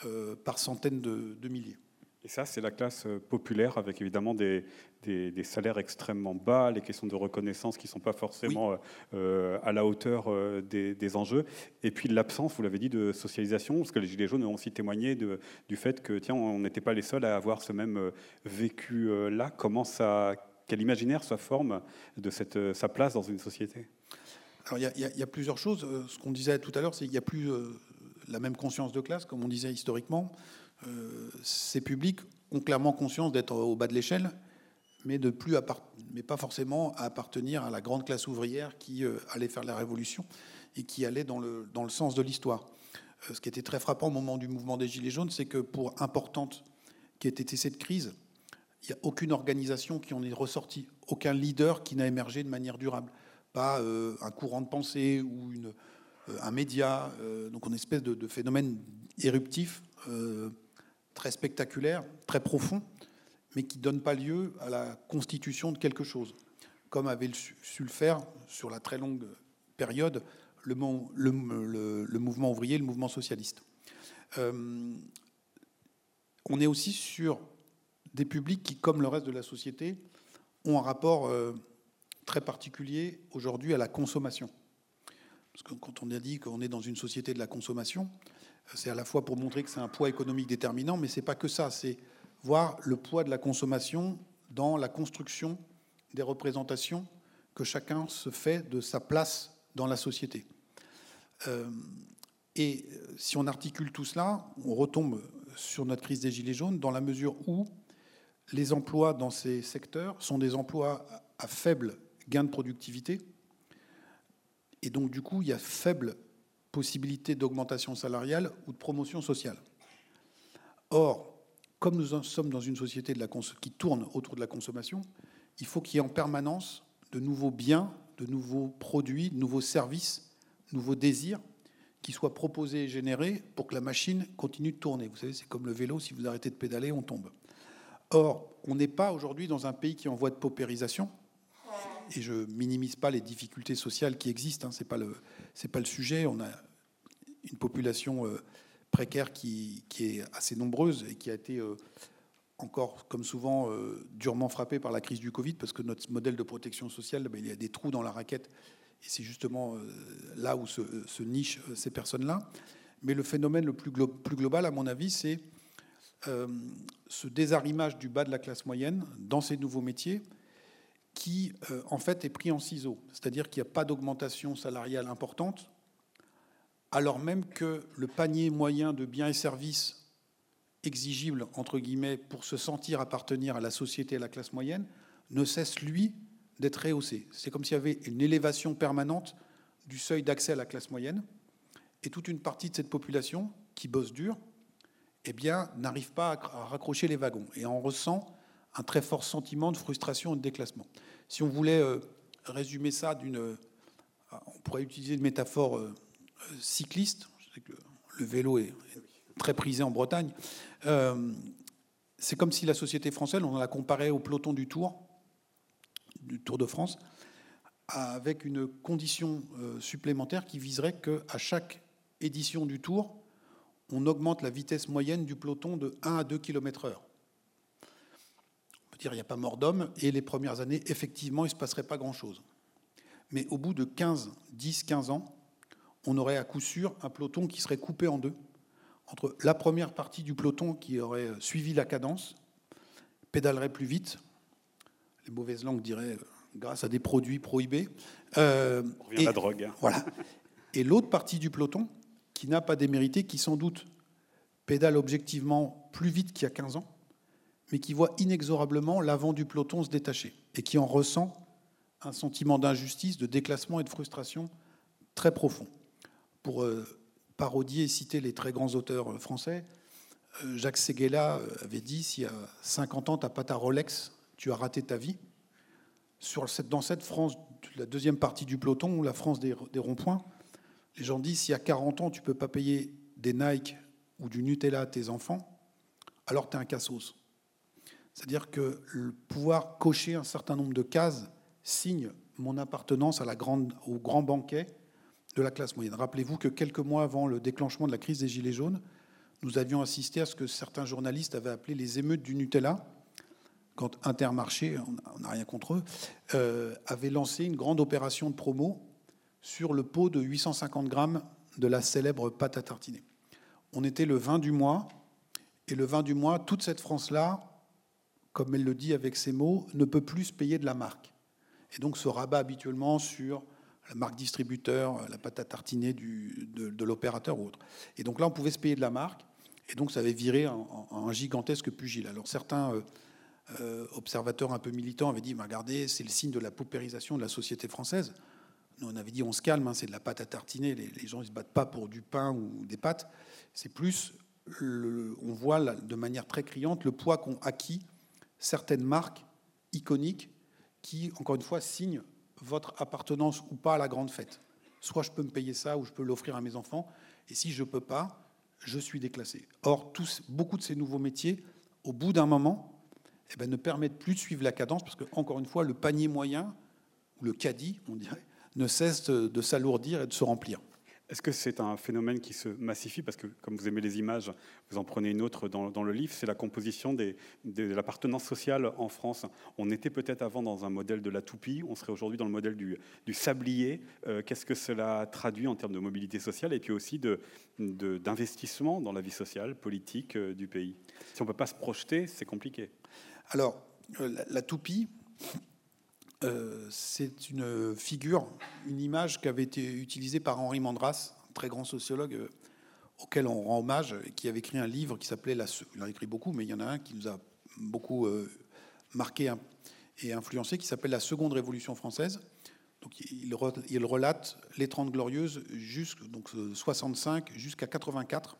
Euh, par centaines de, de milliers. Et ça, c'est la classe euh, populaire, avec évidemment des, des, des salaires extrêmement bas, les questions de reconnaissance qui ne sont pas forcément oui. euh, à la hauteur euh, des, des enjeux, et puis l'absence, vous l'avez dit, de socialisation, parce que les Gilets jaunes ont aussi témoigné de, du fait que, tiens, on n'était pas les seuls à avoir ce même euh, vécu-là. Euh, Comment ça, quel imaginaire ça forme de cette, euh, sa place dans une société? Alors, il y, y, y a plusieurs choses. Ce qu'on disait tout à l'heure, c'est qu'il n'y a plus... Euh, la même conscience de classe, comme on disait historiquement. Euh, ces publics ont clairement conscience d'être au bas de l'échelle, mais, de plus appart- mais pas forcément à appartenir à la grande classe ouvrière qui euh, allait faire la révolution et qui allait dans le, dans le sens de l'histoire. Euh, ce qui était très frappant au moment du mouvement des Gilets jaunes, c'est que pour importante qu'ait été cette crise, il n'y a aucune organisation qui en est ressortie, aucun leader qui n'a émergé de manière durable. Pas euh, un courant de pensée ou une... un média, euh, donc une espèce de, de phénomène éruptif, euh, très spectaculaire, très profond, mais qui ne donne pas lieu à la constitution de quelque chose, comme avait le, su le faire sur la très longue période le, le, le, le mouvement ouvrier, le mouvement socialiste. Euh, on est aussi sur des publics qui, comme le reste de la société, ont un rapport euh, très particulier aujourd'hui à la consommation. Parce que quand on a dit qu'on est dans une société de la consommation, c'est à la fois pour montrer que c'est un poids économique déterminant, mais ce n'est pas que ça, c'est voir le poids de la consommation dans la construction des représentations que chacun se fait de sa place dans la société. Euh, et si on articule tout cela, on retombe sur notre crise des Gilets jaunes dans la mesure où les emplois dans ces secteurs sont des emplois à faible gain de productivité. Et donc, du coup, il y a faible possibilité d'augmentation salariale ou de promotion sociale. Or, comme nous sommes dans une société de la cons- qui tourne autour de la consommation, il faut qu'il y ait en permanence de nouveaux biens, de nouveaux produits, de nouveaux services, de nouveaux désirs qui soient proposés et générés pour que la machine continue de tourner. Vous savez, c'est comme le vélo, si vous arrêtez de pédaler, on tombe. Or, on n'est pas aujourd'hui dans un pays qui est en voie de paupérisation. Et je minimise pas les difficultés sociales qui existent, hein, c'est pas le c'est pas le sujet. On a une population euh, précaire qui qui est assez nombreuse et qui a été euh, encore, comme souvent, euh, durement frappée par la crise du Covid, parce que notre modèle de protection sociale, ben, il y a des trous dans la raquette, et c'est justement euh, là où se, se nichent euh, ces personnes-là. Mais le phénomène le plus, glo- plus global, à mon avis, c'est euh, ce désarrimage du bas de la classe moyenne dans ces nouveaux métiers, qui, euh, en fait, est pris en ciseaux. C'est-à-dire qu'il n'y a pas d'augmentation salariale importante, alors même que le panier moyen de biens et services exigibles, entre guillemets, pour se sentir appartenir à la société et à la classe moyenne, ne cesse, lui, d'être rehaussé. C'est comme s'il y avait une élévation permanente du seuil d'accès à la classe moyenne, et toute une partie de cette population qui bosse dur, eh bien, n'arrive pas à raccrocher les wagons. Et on ressent un très fort sentiment de frustration et de déclassement. Si on voulait euh, résumer ça d'une... Euh, on pourrait utiliser une métaphore euh, euh, cycliste. Je sais que le, le vélo est, est très prisé en Bretagne. Euh, c'est comme si la société française, on la comparait au peloton du Tour, du Tour de France, avec une condition supplémentaire qui viserait qu'à chaque édition du Tour, on augmente la vitesse moyenne du peloton de un à deux kilomètres heure. On peut dire qu'il n'y a pas mort d'homme, et les premières années, effectivement, il ne se passerait pas grand-chose. Mais au bout de quinze, dix, quinze ans, on aurait à coup sûr un peloton qui serait coupé en deux, entre la première partie du peloton qui aurait suivi la cadence, pédalerait plus vite, les mauvaises langues diraient grâce à des produits prohibés. Euh, on revient et, à la drogue. Voilà. Et l'autre partie du peloton, qui n'a pas démérité, qui sans doute pédale objectivement plus vite qu'il y a quinze ans, mais qui voit inexorablement l'avant du peloton se détacher et qui en ressent un sentiment d'injustice, de déclassement et de frustration très profond. Pour euh, parodier et citer les très grands auteurs français, euh, Jacques Séguéla avait dit « Si à cinquante ans, tu n'as pas ta Rolex, tu as raté ta vie ». Sur cette, dans cette France, la deuxième partie du peloton, la France des, des ronds-points, les gens disent « Si à quarante ans, tu ne peux pas payer des Nike ou du Nutella à tes enfants, alors tu es un cassos ». C'est-à-dire que le pouvoir cocher un certain nombre de cases signe mon appartenance à la grande, au grand banquet de la classe moyenne. Rappelez-vous que quelques mois avant le déclenchement de la crise des Gilets jaunes, nous avions assisté à ce que certains journalistes avaient appelé les émeutes du Nutella, quand Intermarché, on n'a rien contre eux, euh, avait lancé une grande opération de promo sur le pot de huit cent cinquante grammes de la célèbre pâte à tartiner. On était le vingt du mois, et le vingt du mois, toute cette France-là, comme elle le dit avec ses mots, ne peut plus se payer de la marque. Et donc se rabat habituellement sur la marque distributeur, la pâte à tartiner du, de, de l'opérateur ou autre. Et donc là, on pouvait se payer de la marque, et donc ça avait viré en un gigantesque pugile. Alors certains... Euh, Euh, observateurs un peu militants avaient dit bah, « Regardez, c'est le signe de la paupérisation de la société française. » Nous, on avait dit « On se calme, hein, c'est de la pâte à tartiner. Les, les gens ne se battent pas pour du pain ou des pâtes. » C'est plus, le, on voit là, de manière très criante le poids qu'ont acquis certaines marques iconiques qui, encore une fois, signent votre appartenance ou pas à la grande fête. Soit je peux me payer ça ou je peux l'offrir à mes enfants. Et si je ne peux pas, je suis déclassé. Or, tous, beaucoup de ces nouveaux métiers, au bout d'un moment... Eh bien, ne permettent plus de suivre la cadence parce que, encore une fois, le panier moyen, ou le caddie, on dirait, ne cesse de s'alourdir et de se remplir. Est-ce que c'est un phénomène qui se massifie ? Parce que, comme vous aimez les images, vous en prenez une autre dans, dans le livre, c'est la composition des, de l'appartenance sociale en France. On était peut-être avant dans un modèle de la toupie, on serait aujourd'hui dans le modèle du, du sablier. Euh, qu'est-ce que cela traduit en termes de mobilité sociale et puis aussi de, de, d'investissement dans la vie sociale, politique euh, du pays ? Si on ne peut pas se projeter, c'est compliqué. Alors, la, la toupie, euh, c'est une figure, une image qui avait été utilisée par Henri Mandras, un très grand sociologue euh, auquel on rend hommage, et qui avait écrit un livre qui s'appelait La Seule. Il en a écrit beaucoup, mais il y en a un qui nous a beaucoup euh, marqué et influencé, qui s'appelle La Seconde Révolution française. Donc, il, re, il relate les Trente Glorieuses, jusqu'à soixante-cinq jusqu'à quatre-vingt-quatre.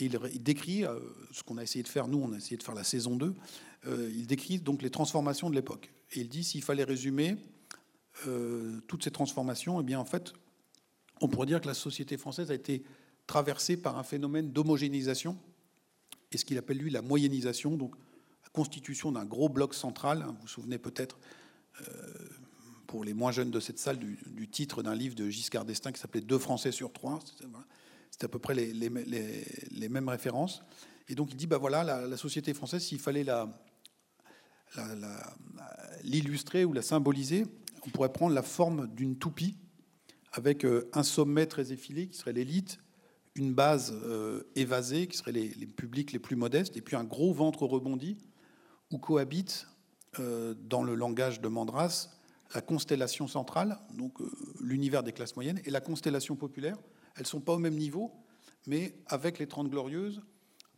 Et il, il décrit euh, ce qu'on a essayé de faire, nous, on a essayé de faire la saison deux. Euh, il décrit donc les transformations de l'époque. Et il dit s'il fallait résumer euh, toutes ces transformations, eh bien en fait, on pourrait dire que la société française a été traversée par un phénomène d'homogénéisation et ce qu'il appelle lui la moyennisation, donc la constitution d'un gros bloc central. Vous vous souvenez peut-être, euh, pour les moins jeunes de cette salle, du, du titre d'un livre de Giscard d'Estaing qui s'appelait « Deux Français sur trois ». C'est à peu près les, les, les, les mêmes références. Et donc il dit bah voilà, la, la société française, s'il fallait la La, la, l'illustrer ou la symboliser, on pourrait prendre la forme d'une toupie avec euh, un sommet très effilé qui serait l'élite, une base euh, évasée qui serait les, les publics les plus modestes, et puis un gros ventre rebondi où cohabite, euh, dans le langage de Mandras, la constellation centrale, donc euh, l'univers des classes moyennes, et la constellation populaire. Elles ne sont pas au même niveau, mais avec les Trente Glorieuses,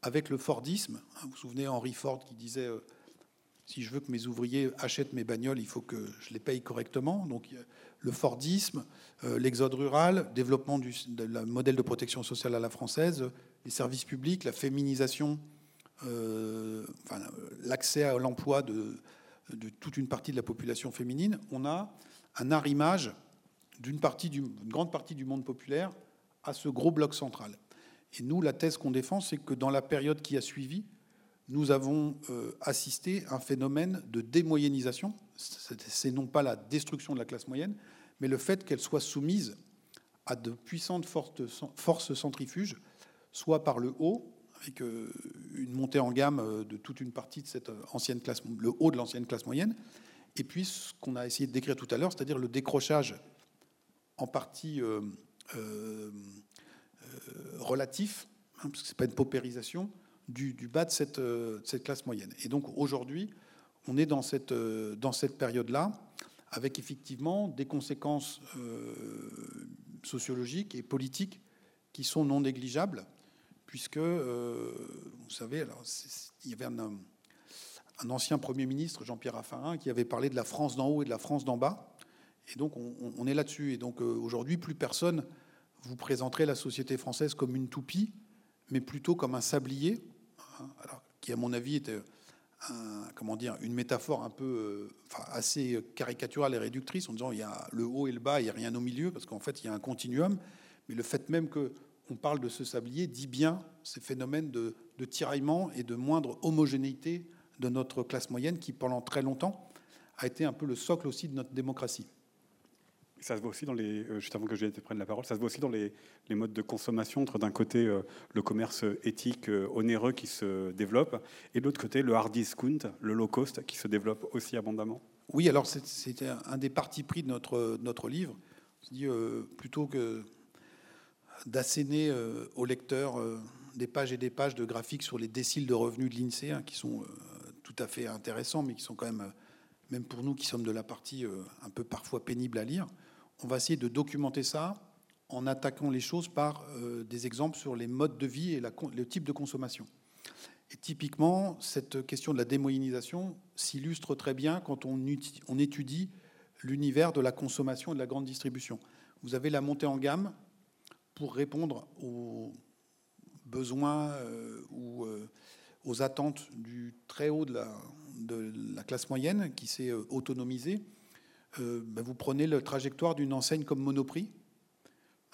avec le Fordisme. Vous vous souvenez, Henry Ford qui disait... Euh, Si je veux que mes ouvriers achètent mes bagnoles, il faut que je les paye correctement. Donc le Fordisme, euh, l'exode rural, développement du de la modèle de protection sociale à la française, euh, les services publics, la féminisation, euh, enfin, l'accès à l'emploi de, de toute une partie de la population féminine, on a un arrimage d'une partie du, une grande partie du monde populaire à ce gros bloc central. Et nous, la thèse qu'on défend, c'est que dans la période qui a suivi, nous avons euh, assisté à un phénomène de démoyennisation. C'est non pas la destruction de la classe moyenne, mais le fait qu'elle soit soumise à de puissantes forces centrifuges, soit par le haut, avec euh, une montée en gamme de toute une partie de cette ancienne classe, le haut de l'ancienne classe moyenne, et puis ce qu'on a essayé de décrire tout à l'heure, c'est-à-dire le décrochage en partie euh, euh, euh, relatif, hein, parce que ce n'est pas une paupérisation, du, du bas de cette, euh, de cette classe moyenne. Et donc aujourd'hui, on est dans cette, euh, dans cette période-là, avec effectivement des conséquences euh, sociologiques et politiques qui sont non négligeables, puisque, euh, vous savez, alors, c'est, c'est, il y avait un, un ancien Premier ministre, Jean-Pierre Raffarin, qui avait parlé de la France d'en haut et de la France d'en bas, et donc on, on est là-dessus. Et donc euh, aujourd'hui, plus personne vous présenterait la société française comme une toupie, mais plutôt comme un sablier, hein, alors, qui, à mon avis, était... Un, comment dire, une métaphore un peu euh, enfin, assez caricaturale et réductrice en disant il y a le haut et le bas, il n'y a rien au milieu, parce qu'en fait il y a un continuum. Mais le fait même qu'on parle de ce sablier dit bien ces phénomènes de, de tiraillement et de moindre homogénéité de notre classe moyenne qui, pendant très longtemps, a été un peu le socle aussi de notre démocratie. Ça se voit aussi dans les, euh, juste avant que je te prenne la parole, ça se voit aussi dans les, les modes de consommation entre d'un côté euh, le commerce éthique euh, onéreux qui se développe et de l'autre côté le hard discount, le low cost qui se développe aussi abondamment. Oui, alors c'est, c'était un des partis pris de notre, de notre livre. On se dit euh, plutôt que d'asséner euh, aux lecteurs euh, des pages et des pages de graphiques sur les déciles de revenus de l'INSEE, hein, qui sont euh, tout à fait intéressants, mais qui sont quand même, euh, même pour nous qui sommes de la partie euh, un peu parfois pénible à lire, on va essayer de documenter ça en attaquant les choses par euh, des exemples sur les modes de vie et la, le type de consommation. Et typiquement, cette question de la démoyennisation s'illustre très bien quand on, uti- on étudie l'univers de la consommation et de la grande distribution. Vous avez la montée en gamme pour répondre aux besoins euh, ou euh, aux attentes du très haut de la, de la classe moyenne qui s'est euh, autonomisée. Euh, ben vous prenez la trajectoire d'une enseigne comme Monoprix,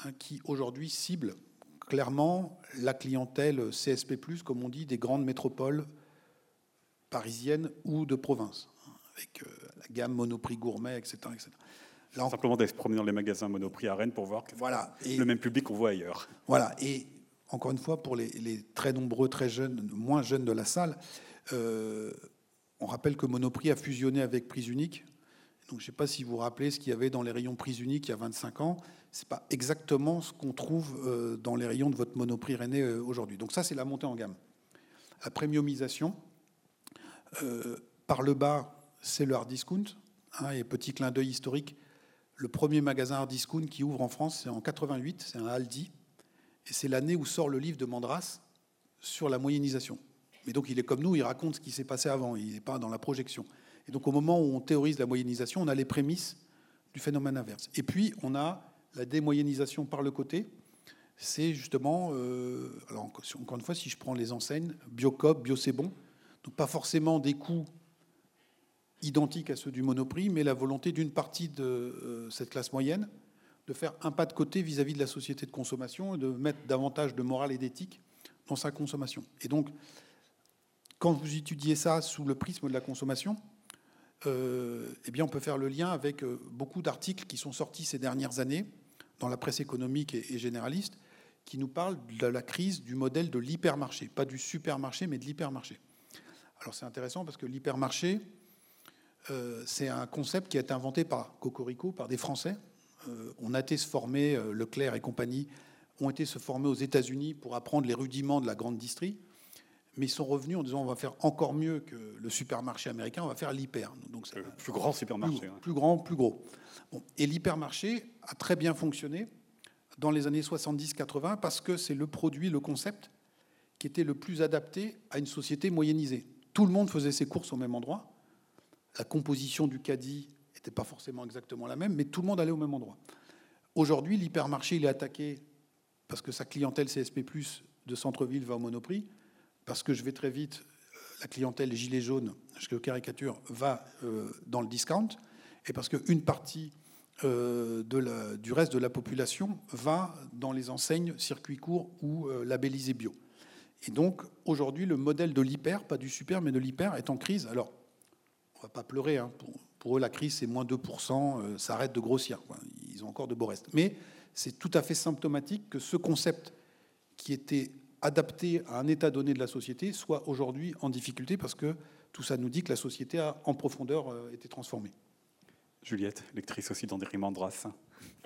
hein, qui aujourd'hui cible clairement la clientèle C S P plus, comme on dit, des grandes métropoles parisiennes ou de province, hein, avec euh, la gamme Monoprix Gourmet, et cetera et cetera. Là, on... Simplement d'aller se promener dans les magasins Monoprix à Rennes pour voir que voilà, et... le même public qu'on voit ailleurs. Voilà, et encore une fois, pour les, les très nombreux, très jeunes, moins jeunes de la salle, euh, on rappelle que Monoprix a fusionné avec Prise Unique. Donc, je ne sais pas si vous vous rappelez ce qu'il y avait dans les rayons Prise Unique il y a vingt-cinq ans. Ce n'est pas exactement ce qu'on trouve euh, dans les rayons de votre Monoprix rennais euh, aujourd'hui. Donc ça, c'est la montée en gamme. La premiumisation, euh, par le bas, c'est le hard discount. Hein, et petit clin d'œil historique, le premier magasin hard discount qui ouvre en France, c'est en quatre-vingt-huit, c'est un Aldi. Et c'est l'année où sort le livre de Mandras sur la moyennisation. Mais donc, il est comme nous, il raconte ce qui s'est passé avant. Il n'est pas dans la projection. Et donc, au moment où on théorise la moyennisation, on a les prémices du phénomène inverse. Et puis, on a la démoyennisation par le côté. C'est justement, euh, alors encore une fois, si je prends les enseignes, Biocoop, Biocébon, donc pas forcément des coûts identiques à ceux du Monoprix, mais la volonté d'une partie de euh, cette classe moyenne de faire un pas de côté vis-à-vis de la société de consommation et de mettre davantage de morale et d'éthique dans sa consommation. Et donc, quand vous étudiez ça sous le prisme de la consommation, Euh, eh bien, on peut faire le lien avec euh, beaucoup d'articles qui sont sortis ces dernières années dans la presse économique et, et généraliste, qui nous parlent de la crise du modèle de l'hypermarché, pas du supermarché, mais de l'hypermarché. Alors, c'est intéressant parce que l'hypermarché, euh, c'est un concept qui a été inventé par Cocorico, par des Français. Euh, on a été se former, euh, Leclerc et compagnie ont été se former aux États-Unis pour apprendre les rudiments de la grande distrie. Mais ils sont revenus en disant on va faire encore mieux que le supermarché américain, on va faire l'hyper. Donc c'est le plus grand supermarché. Plus, plus grand, plus gros. Bon. Et l'hypermarché a très bien fonctionné dans les années soixante-dix quatre-vingt parce que c'est le produit, le concept qui était le plus adapté à une société moyennisée. Tout le monde faisait ses courses au même endroit. La composition du caddie n'était pas forcément exactement la même, mais tout le monde allait au même endroit. Aujourd'hui, l'hypermarché, il est attaqué parce que sa clientèle C S P plus, de centre-ville, va au Monoprix. Parce que je vais très vite, la clientèle gilet jaune, je caricature, va euh, dans le discount, et parce qu'une partie euh, de la, du reste de la population va dans les enseignes circuit court ou euh, labellisées bio. Et donc, aujourd'hui, le modèle de l'hyper, pas du super, mais de l'hyper, est en crise. Alors, on ne va pas pleurer. Hein. Pour, pour eux, la crise, c'est moins deux pour cent, euh, ça arrête de grossir. Quoi. Ils ont encore de beaux restes. Mais c'est tout à fait symptomatique que ce concept qui était adapté à un état donné de la société soit aujourd'hui en difficulté, parce que tout ça nous dit que la société a en profondeur euh, été transformée. Juliette, lectrice aussi d'André Mandras.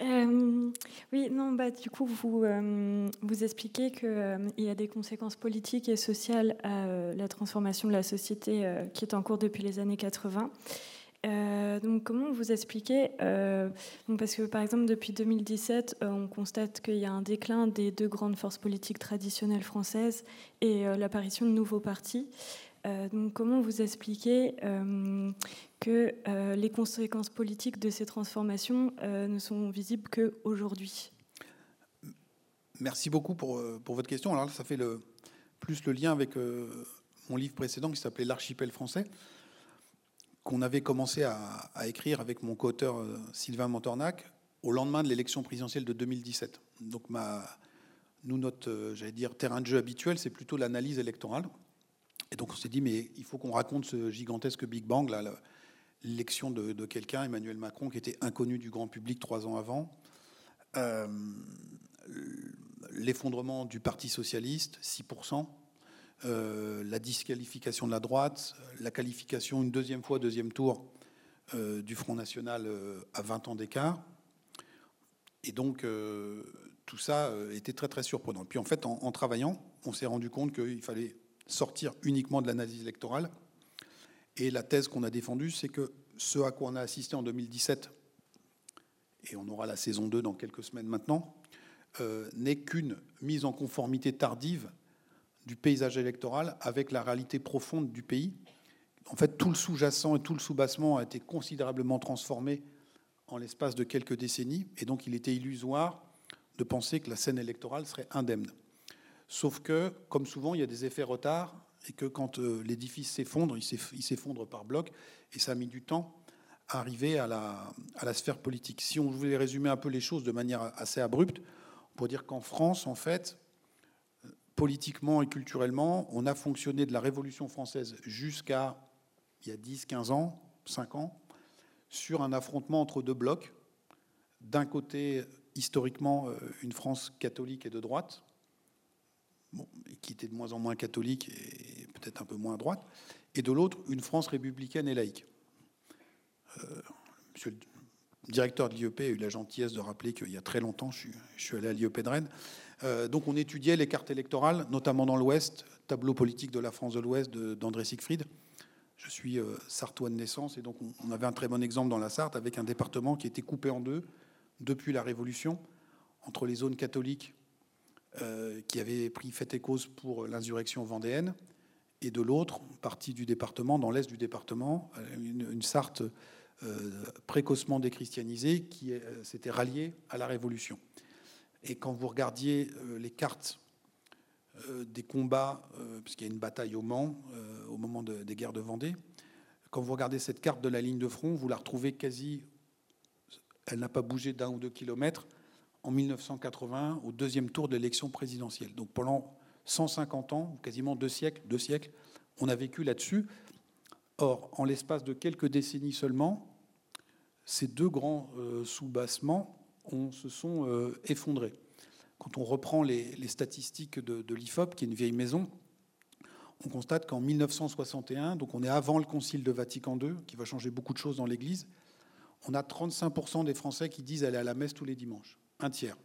Euh, oui, non, bah, du coup, vous, euh, vous expliquez qu'il euh, y a des conséquences politiques et sociales à euh, la transformation de la société euh, qui est en cours depuis les années quatre-vingts. Euh, donc, comment vous expliquez euh, donc, parce que, par exemple, depuis deux mille dix-sept, euh, on constate qu'il y a un déclin des deux grandes forces politiques traditionnelles françaises et euh, l'apparition de nouveaux partis. Euh, donc, comment vous expliquez euh, que euh, les conséquences politiques de ces transformations euh, ne sont visibles qu'aujourd'hui? Merci beaucoup pour, pour votre question. Alors là, ça fait le, plus le lien avec euh, mon livre précédent qui s'appelait « L'archipel français », qu'on avait commencé à, à écrire avec mon co-auteur euh, Sylvain Montornac au lendemain de l'élection présidentielle de deux mille dix-sept. Donc, ma, nous, notre euh, j'allais dire, terrain de jeu habituel, c'est plutôt l'analyse électorale. Et donc on s'est dit, mais il faut qu'on raconte ce gigantesque Big Bang, là, l'élection de, de quelqu'un, Emmanuel Macron, qui était inconnu du grand public trois ans avant, euh, l'effondrement du Parti socialiste, six pour cent, euh, la disqualification de la droite, la qualification une deuxième fois, deuxième tour, euh, du Front National euh, à vingt ans d'écart. Et donc euh, tout ça était très très surprenant. Puis en fait, en, en travaillant, on s'est rendu compte qu'il fallait sortir uniquement de l'analyse électorale. Et la thèse qu'on a défendue, c'est que ce à quoi on a assisté en deux mille dix-sept, et on aura la saison deux dans quelques semaines maintenant, euh, n'est qu'une mise en conformité tardive du paysage électoral avec la réalité profonde du pays. En fait, tout le sous-jacent et tout le sous-bassement a été considérablement transformé en l'espace de quelques décennies, et donc il était illusoire de penser que la scène électorale serait indemne. Sauf que, comme souvent, il y a des effets retards et que quand euh, l'édifice s'effondre, il s'effondre par bloc et ça a mis du temps à arriver à la, à la sphère politique. Si on voulait résumer un peu les choses de manière assez abrupte, on pourrait dire qu'en France, en fait, politiquement et culturellement, on a fonctionné de la Révolution française jusqu'à il y a dix, quinze ans, cinq ans, sur un affrontement entre deux blocs. D'un côté, historiquement, une France catholique et de droite, Bon, qui était de moins en moins catholique et peut-être un peu moins à droite, et de l'autre, une France républicaine et laïque. Euh, monsieur le directeur de l'I E P a eu la gentillesse de rappeler qu'il y a très longtemps, je suis, je suis allé à l'I E P de Rennes, euh, donc on étudiait les cartes électorales, notamment dans l'Ouest, tableau politique de la France de l'Ouest de, d'André Siegfried. Je suis euh, sartois de naissance, et donc on, on avait un très bon exemple dans la Sarthe, avec un département qui était coupé en deux depuis la Révolution, entre les zones catholiques Euh, qui avait pris fait et cause pour l'insurrection vendéenne, et de l'autre, partie du département, dans l'est du département, une, une Sarthe euh, précocement déchristianisée qui euh, s'était ralliée à la Révolution. Et quand vous regardiez euh, les cartes euh, des combats, euh, puisqu'il y a une bataille au Mans, euh, au moment de, des guerres de Vendée, quand vous regardez cette carte de la ligne de front, vous la retrouvez quasi... Elle n'a pas bougé d'un ou deux kilomètres, en mille neuf cent quatre-vingt, au deuxième tour de l'élection présidentielle. Donc pendant cent cinquante ans, quasiment deux siècles, deux siècles, on a vécu là-dessus. Or, en l'espace de quelques décennies seulement, ces deux grands euh, sous-bassements on, se sont euh, effondrés. Quand on reprend les, les statistiques de, de l'I F O P, qui est une vieille maison, on constate qu'en mille neuf cent soixante et un, donc on est avant le concile de Vatican deux, qui va changer beaucoup de choses dans l'Église, on a trente-cinq pour cent des Français qui disent aller à la messe tous les dimanches. Un tiers.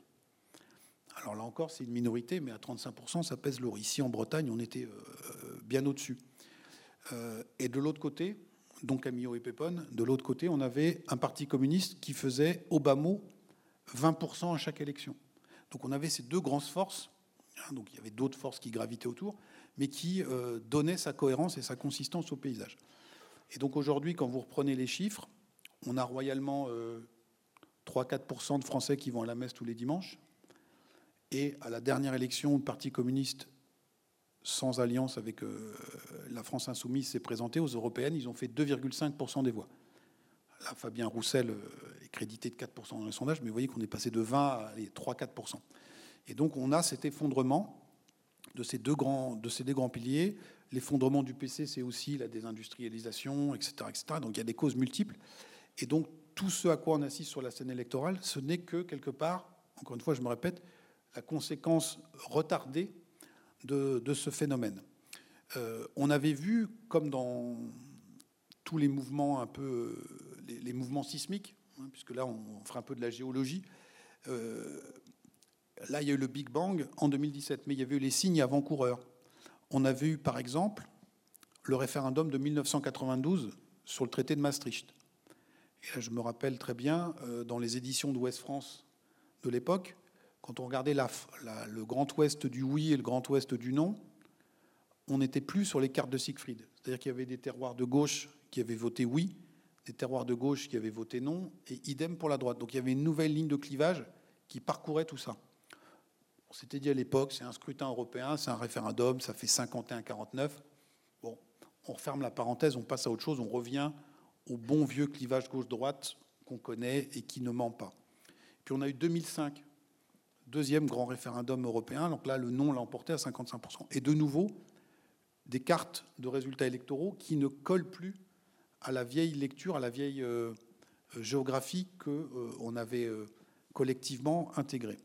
Alors là encore, c'est une minorité, mais à trente-cinq pour cent, ça pèse lourd. Ici, en Bretagne, on était euh, bien au-dessus. Euh, et de l'autre côté, donc Camillo et Pépone, de l'autre côté, on avait un parti communiste qui faisait, au bas mot, vingt pour cent à chaque élection. Donc on avait ces deux grandes forces, hein, donc il y avait d'autres forces qui gravitaient autour, mais qui euh, donnaient sa cohérence et sa consistance au paysage. Et donc aujourd'hui, quand vous reprenez les chiffres, on a royalement... Euh, trois à quatre pour cent de Français qui vont à la messe tous les dimanches. Et à la dernière élection, le Parti communiste, sans alliance avec euh, la France insoumise, s'est présenté aux européennes. Ils ont fait deux virgule cinq pour cent des voix. Là, Fabien Roussel est crédité de quatre pour cent dans les sondages, mais vous voyez qu'on est passé de vingt à les trois à quatre pour cent. Et donc, on a cet effondrement de ces deux grands, de ces deux grands piliers. L'effondrement du P C, c'est aussi la désindustrialisation, et cetera, et cetera. Donc il y a des causes multiples. Et donc tout ce à quoi on assiste sur la scène électorale, ce n'est que, quelque part, encore une fois, je me répète, la conséquence retardée de, de ce phénomène. Euh, on avait vu, comme dans tous les mouvements un peu, les, les mouvements sismiques, hein, puisque là on, on fera un peu de la géologie, euh, là il y a eu le Big Bang en deux mille dix-sept, mais il y avait eu les signes avant-coureurs. On avait eu par exemple le référendum de mille neuf cent quatre-vingt-douze sur le traité de Maastricht. Et là je me rappelle très bien, euh, dans les éditions d'Ouest France de l'époque, quand on regardait la, la, le Grand Ouest du oui et le Grand Ouest du non, on n'était plus sur les cartes de Siegfried. C'est-à-dire qu'il y avait des terroirs de gauche qui avaient voté oui, des terroirs de gauche qui avaient voté non, et idem pour la droite. Donc il y avait une nouvelle ligne de clivage qui parcourait tout ça. On s'était dit à l'époque, c'est un scrutin européen, c'est un référendum, ça fait cinquante et un à quarante-neuf. Bon, on referme la parenthèse, on passe à autre chose, on revient au bon vieux clivage gauche-droite qu'on connaît et qui ne ment pas. Puis on a eu deux mille cinq, deuxième grand référendum européen. Donc là, le non l'a emporté à cinquante-cinq pour cent. Et de nouveau, des cartes de résultats électoraux qui ne collent plus à la vieille lecture, à la vieille euh, géographie qu'on euh, avait euh, collectivement intégrée.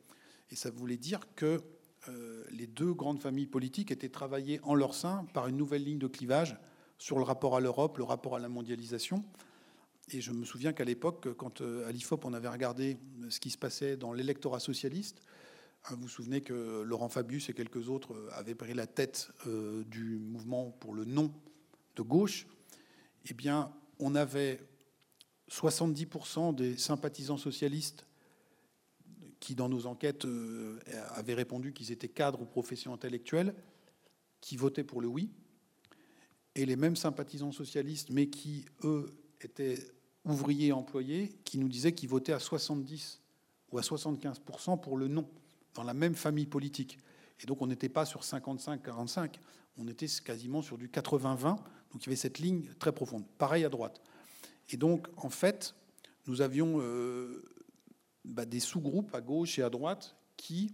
Et ça voulait dire que euh, les deux grandes familles politiques étaient travaillées en leur sein par une nouvelle ligne de clivage sur le rapport à l'Europe, le rapport à la mondialisation. Et je me souviens qu'à l'époque, quand euh, à l'I F O P, on avait regardé ce qui se passait dans l'électorat socialiste, vous vous souvenez que Laurent Fabius et quelques autres avaient pris la tête euh, du mouvement pour le non de gauche. Eh bien, on avait soixante-dix pour cent des sympathisants socialistes qui, dans nos enquêtes, euh, avaient répondu qu'ils étaient cadres ou professions intellectuelles, qui votaient pour le oui. Et les mêmes sympathisants socialistes, mais qui, eux, étaient ouvriers et employés, qui nous disaient qu'ils votaient à soixante-dix ou à soixante-quinze pour cent pour le non, dans la même famille politique. Et donc, on n'était pas sur cinquante-cinq à quarante-cinq, on était quasiment sur du quatre-vingts vingt. Donc, il y avait cette ligne très profonde. Pareil à droite. Et donc, en fait, nous avions euh, bah, des sous-groupes à gauche et à droite qui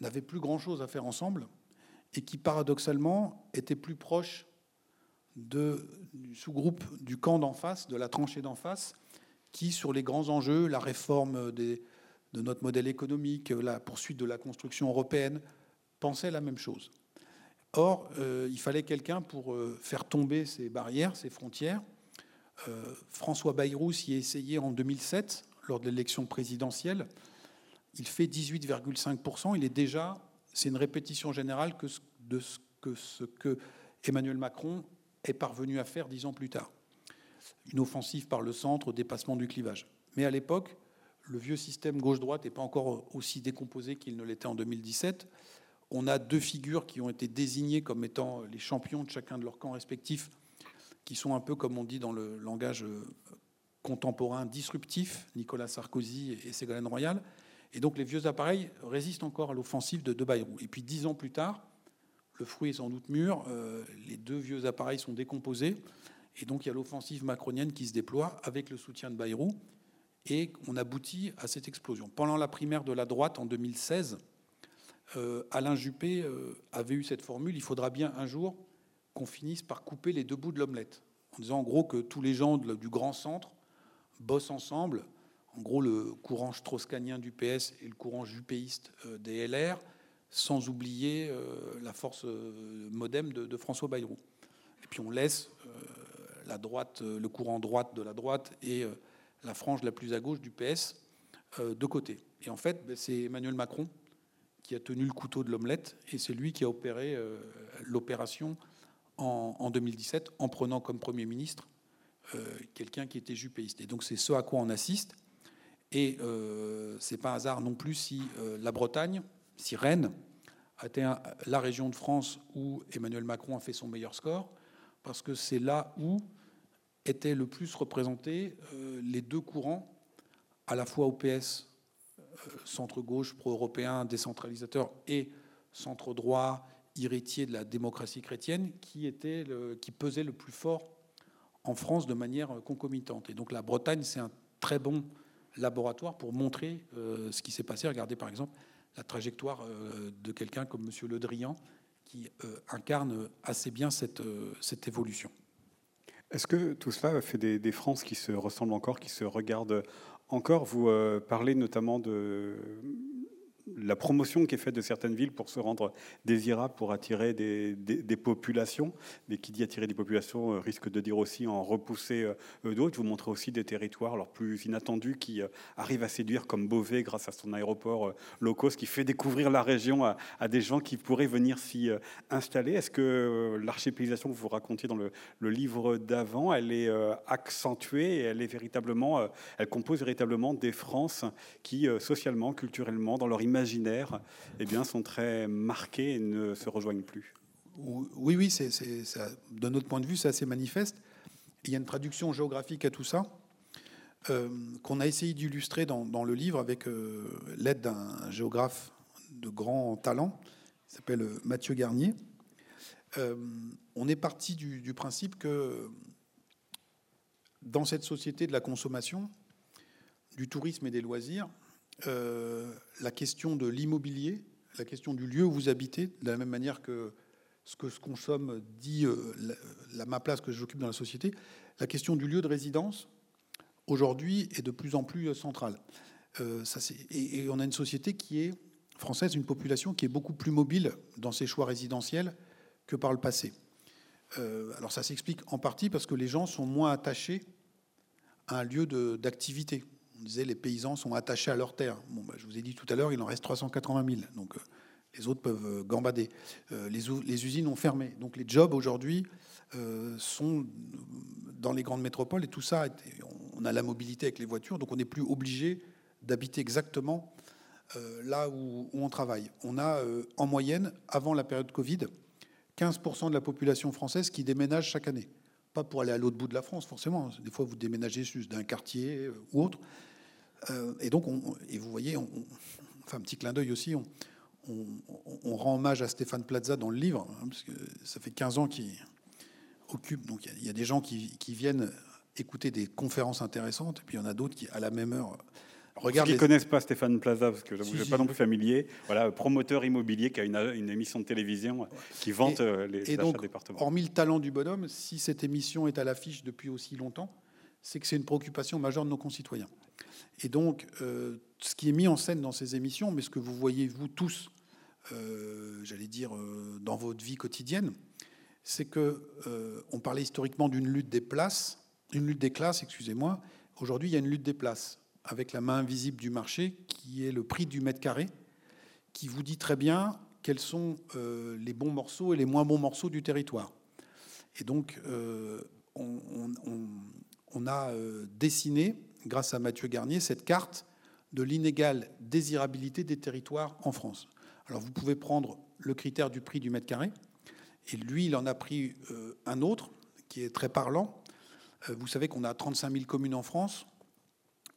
n'avaient plus grand-chose à faire ensemble et qui, paradoxalement, étaient plus proches de, du sous-groupe du camp d'en face, de la tranchée d'en face, qui, sur les grands enjeux, la réforme des... de notre modèle économique, la poursuite de la construction européenne, pensait la même chose. Or, euh, il fallait quelqu'un pour euh, faire tomber ces barrières, ces frontières. Euh, François Bayrou s'y est essayé en deux mille sept, lors de l'élection présidentielle. Il fait dix-huit virgule cinq pour cent. Il est déjà, c'est une répétition générale que ce, de ce que, ce que Emmanuel Macron est parvenu à faire dix ans plus tard. Une offensive par le centre, au dépassement du clivage. Mais à l'époque, le vieux système gauche-droite n'est pas encore aussi décomposé qu'il ne l'était en deux mille dix-sept. On a deux figures qui ont été désignées comme étant les champions de chacun de leurs camps respectifs, qui sont un peu, comme on dit dans le langage contemporain, disruptifs, Nicolas Sarkozy et Ségolène Royal. Et donc les vieux appareils résistent encore à l'offensive de, de Bayrou. Et puis dix ans plus tard, le fruit est sans doute mûr, euh, les deux vieux appareils sont décomposés, et donc il y a l'offensive macronienne qui se déploie avec le soutien de Bayrou. Et on aboutit à cette explosion. Pendant la primaire de la droite en deux mille seize, euh, Alain Juppé euh, avait eu cette formule « Il faudra bien un jour qu'on finisse par couper les deux bouts de l'omelette », en disant en gros que tous les gens de, du grand centre bossent ensemble. En gros, le courant strauss-kahnien du P S et le courant juppéiste euh, des L R, sans oublier euh, la force euh, modem de, de François Bayrou. Et puis on laisse euh, la droite, euh, le courant droite de la droite et... Euh, la frange la plus à gauche du P S, euh, de côté. Et en fait, c'est Emmanuel Macron qui a tenu le couteau de l'omelette, et c'est lui qui a opéré euh, l'opération en, en deux mille dix-sept, en prenant comme Premier ministre euh, quelqu'un qui était juppéiste. Et donc c'est ce à quoi on assiste. Et euh, c'est pas un hasard non plus si euh, la Bretagne, si Rennes, a été un, la région de France où Emmanuel Macron a fait son meilleur score, parce que c'est là où étaient le plus représentés euh, les deux courants, à la fois au P S, euh, centre-gauche, pro-européen, décentralisateur, et centre-droit, héritier de la démocratie chrétienne, qui, était le, qui pesait le plus fort en France de manière concomitante. Et donc la Bretagne, c'est un très bon laboratoire pour montrer euh, ce qui s'est passé. Regardez par exemple la trajectoire euh, de quelqu'un comme M. Le Drian, qui euh, incarne assez bien cette, euh, cette évolution. Est-ce que tout cela fait des, des Frances qui se ressemblent encore, qui se regardent encore? Vous euh, parlez notamment de la promotion qui est faite de certaines villes pour se rendre désirables, pour attirer des, des, des populations. Mais qui dit attirer des populations euh, risque de dire aussi en repousser euh, d'autres. Vous montrez aussi des territoires alors, plus inattendus qui euh, arrivent à séduire, comme Beauvais, grâce à son aéroport euh, low cost, qui fait découvrir la région à, à des gens qui pourraient venir s'y euh, installer. Est-ce que euh, l'archipélisation que vous racontiez dans le, le livre d'avant, elle est euh, accentuée et elle, est véritablement, euh, elle compose véritablement des Frances qui, euh, socialement, culturellement, dans leur image, imaginaires eh bien, sont très marqués et ne se rejoignent plus. Oui, oui, c'est, c'est, ça, de notre point de vue, c'est assez manifeste. Il y a une traduction géographique à tout ça euh, qu'on a essayé d'illustrer dans, dans le livre avec euh, l'aide d'un géographe de grand talent, qui s'appelle Mathieu Garnier. Euh, on est parti du, du principe que dans cette société de la consommation, du tourisme et des loisirs, Euh, la question de l'immobilier, la question du lieu où vous habitez, de la même manière que ce que se consomme dit euh, la, la ma place que j'occupe dans la société, la question du lieu de résidence aujourd'hui est de plus en plus centrale. Euh, ça, c'est, et, et on a une société qui est française, une population qui est beaucoup plus mobile dans ses choix résidentiels que par le passé. Euh, alors ça s'explique en partie parce que les gens sont moins attachés à un lieu de, d'activité. On disait les paysans sont attachés à leur terre. Bon, ben, je vous ai dit tout à l'heure, il en reste trois cent quatre-vingt mille. Donc, euh, les autres peuvent euh, gambader. Euh, les, ou- les usines ont fermé. Donc, les jobs, aujourd'hui, euh, sont dans les grandes métropoles. Et tout ça, on a la mobilité avec les voitures. Donc, on n'est plus obligé d'habiter exactement euh, là où, où on travaille. On a, euh, en moyenne, avant la période Covid, quinze pour cent de la population française qui déménage chaque année. Pas pour aller à l'autre bout de la France, forcément. Des fois, vous déménagez juste d'un quartier euh, ou autre. Euh, et donc, on, et vous voyez, on, on, enfin, un petit clin d'œil aussi, on, on, on rend hommage à Stéphane Plaza dans le livre, hein, parce que ça fait quinze ans qu'il occupe. Donc, il y, y a des gens qui, qui viennent écouter des conférences intéressantes, et puis il y en a d'autres qui, à la même heure, regardent. Ceux qui ne connaissent pas Stéphane Plaza, parce que je ne suis pas non plus familier, voilà, promoteur immobilier qui a une, une émission de télévision qui vante et, les et achats donc, départements. Hormis le talent du bonhomme, si cette émission est à l'affiche depuis aussi longtemps, c'est que c'est une préoccupation majeure de nos concitoyens. Et donc, euh, ce qui est mis en scène dans ces émissions, mais ce que vous voyez, vous tous, euh, j'allais dire, euh, dans votre vie quotidienne, c'est que euh, on parlait historiquement d'une lutte des places, une lutte des classes, excusez-moi. Aujourd'hui, il y a une lutte des places, avec la main invisible du marché, qui est le prix du mètre carré, qui vous dit très bien quels sont euh, les bons morceaux et les moins bons morceaux du territoire. Et donc, euh, on, on, on, on a euh, dessiné... grâce à Mathieu Garnier, cette carte de l'inégale désirabilité des territoires en France. Alors, vous pouvez prendre le critère du prix du mètre carré, et lui, il en a pris euh, un autre, qui est très parlant. Euh, vous savez qu'on a trente-cinq mille communes en France.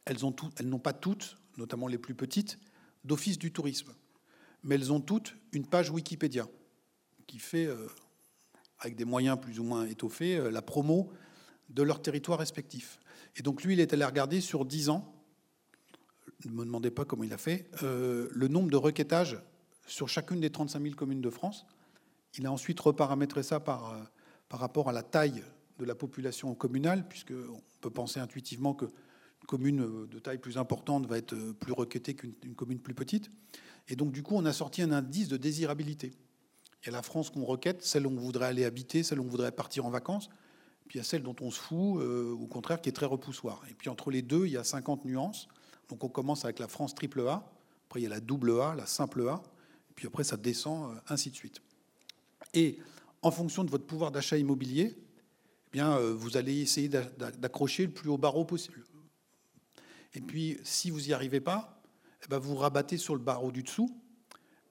Elles ont tout, elles n'ont pas toutes, notamment les plus petites, d'office du tourisme. Mais elles ont toutes une page Wikipédia, qui fait, euh, avec des moyens plus ou moins étoffés, euh, la promo de leurs territoires respectifs. Et donc, lui, il est allé regarder sur dix ans, ne me demandez pas comment il a fait, euh, le nombre de requêtages sur chacune des trente-cinq mille communes de France. Il a ensuite reparamétré ça par, euh, par rapport à la taille de la population communale, puisqu'on peut penser intuitivement qu'une commune de taille plus importante va être plus requêtée qu'une une commune plus petite. Et donc, du coup, on a sorti un indice de désirabilité. Il y a la France qu'on requête, celle où on voudrait aller habiter, celle où on voudrait partir en vacances. Puis il y a celle dont on se fout, euh, au contraire, qui est très repoussoire. Et puis entre les deux, il y a cinquante nuances. Donc on commence avec la France triple A, après il y a la double A, la simple A, et puis après ça descend, euh, ainsi de suite. Et en fonction de votre pouvoir d'achat immobilier, eh bien, euh, vous allez essayer d'accrocher le plus haut barreau possible. Et puis si vous n'y arrivez pas, eh bien, vous rabattez sur le barreau du dessous,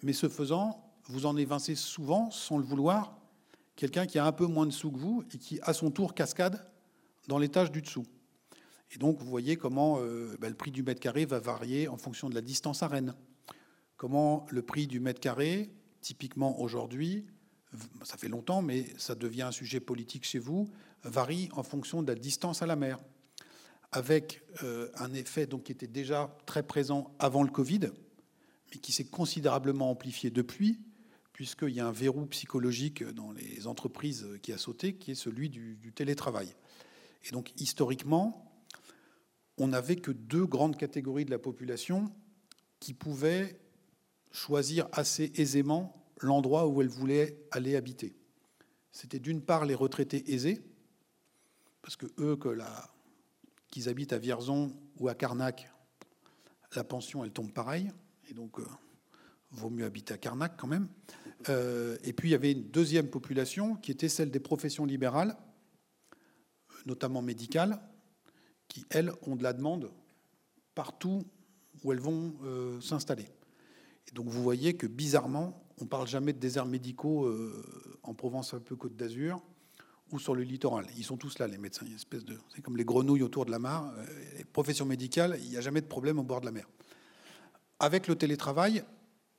mais ce faisant, vous en évincez souvent, sans le vouloir, quelqu'un qui a un peu moins de sous que vous et qui, à son tour, cascade dans l'étage du dessous. Et donc, vous voyez comment euh, ben, le prix du mètre carré va varier en fonction de la distance à Rennes. Comment le prix du mètre carré, typiquement aujourd'hui, ça fait longtemps, mais ça devient un sujet politique chez vous, varie en fonction de la distance à la mer. Avec euh, un effet donc, qui était déjà très présent avant le Covid, mais qui s'est considérablement amplifié depuis, puisqu'il y a un verrou psychologique dans les entreprises qui a sauté, qui est celui du, du télétravail. Et donc, historiquement, on n'avait que deux grandes catégories de la population qui pouvaient choisir assez aisément l'endroit où elles voulaient aller habiter. C'était d'une part les retraités aisés, parce que eux, que la, qu'ils habitent à Vierzon ou à Carnac, la pension, elle tombe pareil. Et donc, euh, vaut mieux habiter à Carnac quand même. Euh, et puis, il y avait une deuxième population qui était celle des professions libérales, notamment médicales, qui, elles, ont de la demande partout où elles vont euh, s'installer. Et donc, vous voyez que, bizarrement, on ne parle jamais de déserts médicaux euh, en Provence, un peu Côte d'Azur, ou sur le littoral. Ils sont tous là, les médecins. Il y a une espèce de... C'est comme les grenouilles autour de la mare. Les professions médicales, il n'y a jamais de problème au bord de la mer. Avec le télétravail,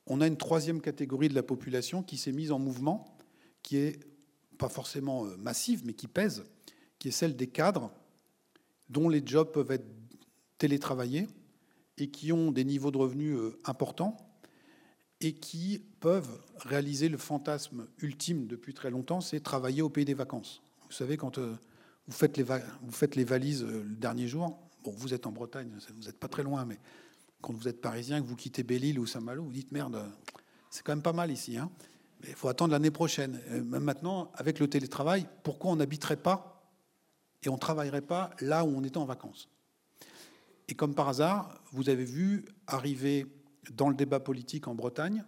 on a une troisième catégorie de la population qui s'est mise en mouvement, qui est pas forcément massive, mais qui pèse, qui est celle des cadres dont les jobs peuvent être télétravaillés et qui ont des niveaux de revenus importants et qui peuvent réaliser le fantasme ultime depuis très longtemps, c'est travailler au pays des vacances. Vous savez, quand vous faites les, va- vous faites les valises le dernier jour, bon, vous êtes en Bretagne, vous n'êtes pas très loin, mais... Quand vous êtes parisien, que vous quittez Belle-Île ou Saint-Malo, vous dites merde, c'est quand même pas mal ici, hein. Mais il faut attendre l'année prochaine. Et même maintenant, avec le télétravail, pourquoi on n'habiterait pas et on ne travaillerait pas là où on était en vacances? Et comme par hasard, vous avez vu arriver dans le débat politique en Bretagne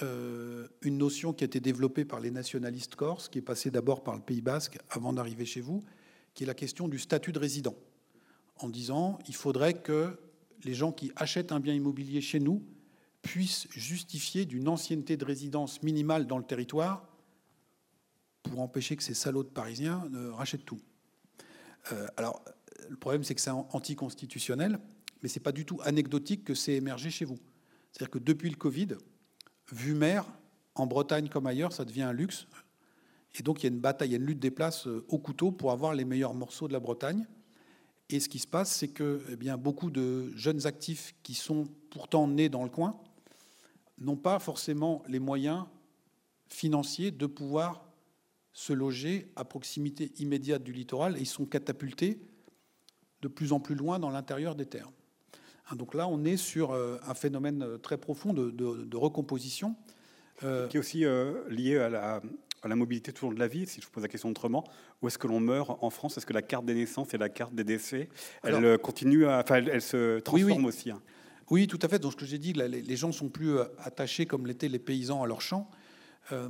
euh, une notion qui a été développée par les nationalistes corses, qui est passée d'abord par le Pays Basque avant d'arriver chez vous, qui est la question du statut de résident. En disant, il faudrait que les gens qui achètent un bien immobilier chez nous puissent justifier d'une ancienneté de résidence minimale dans le territoire pour empêcher que ces salauds de Parisiens ne rachètent tout. Euh, alors, le problème, c'est que c'est anticonstitutionnel, mais ce n'est pas du tout anecdotique que c'est émergé chez vous. C'est-à-dire que depuis le Covid, vu maire, en Bretagne comme ailleurs, ça devient un luxe. Et donc, il y a une bataille, il y a une lutte des places au couteau pour avoir les meilleurs morceaux de la Bretagne. Et ce qui se passe, c'est que eh bien, beaucoup de jeunes actifs qui sont pourtant nés dans le coin n'ont pas forcément les moyens financiers de pouvoir se loger à proximité immédiate du littoral. Et ils sont catapultés de plus en plus loin dans l'intérieur des terres. Donc là, on est sur un phénomène très profond de, de, de recomposition. Euh, qui est aussi euh, lié à la... à la mobilité toujours de la vie, si je vous pose la question autrement, où est-ce que l'on meurt en France? Est-ce que la carte des naissances et la carte des décès, elle Alors, continue, à, enfin, elle, elle se transforme oui, oui. aussi hein. Oui, tout à fait. Dans ce que j'ai dit, là, les gens sont plus attachés, comme l'étaient les paysans, à leurs champs. Euh,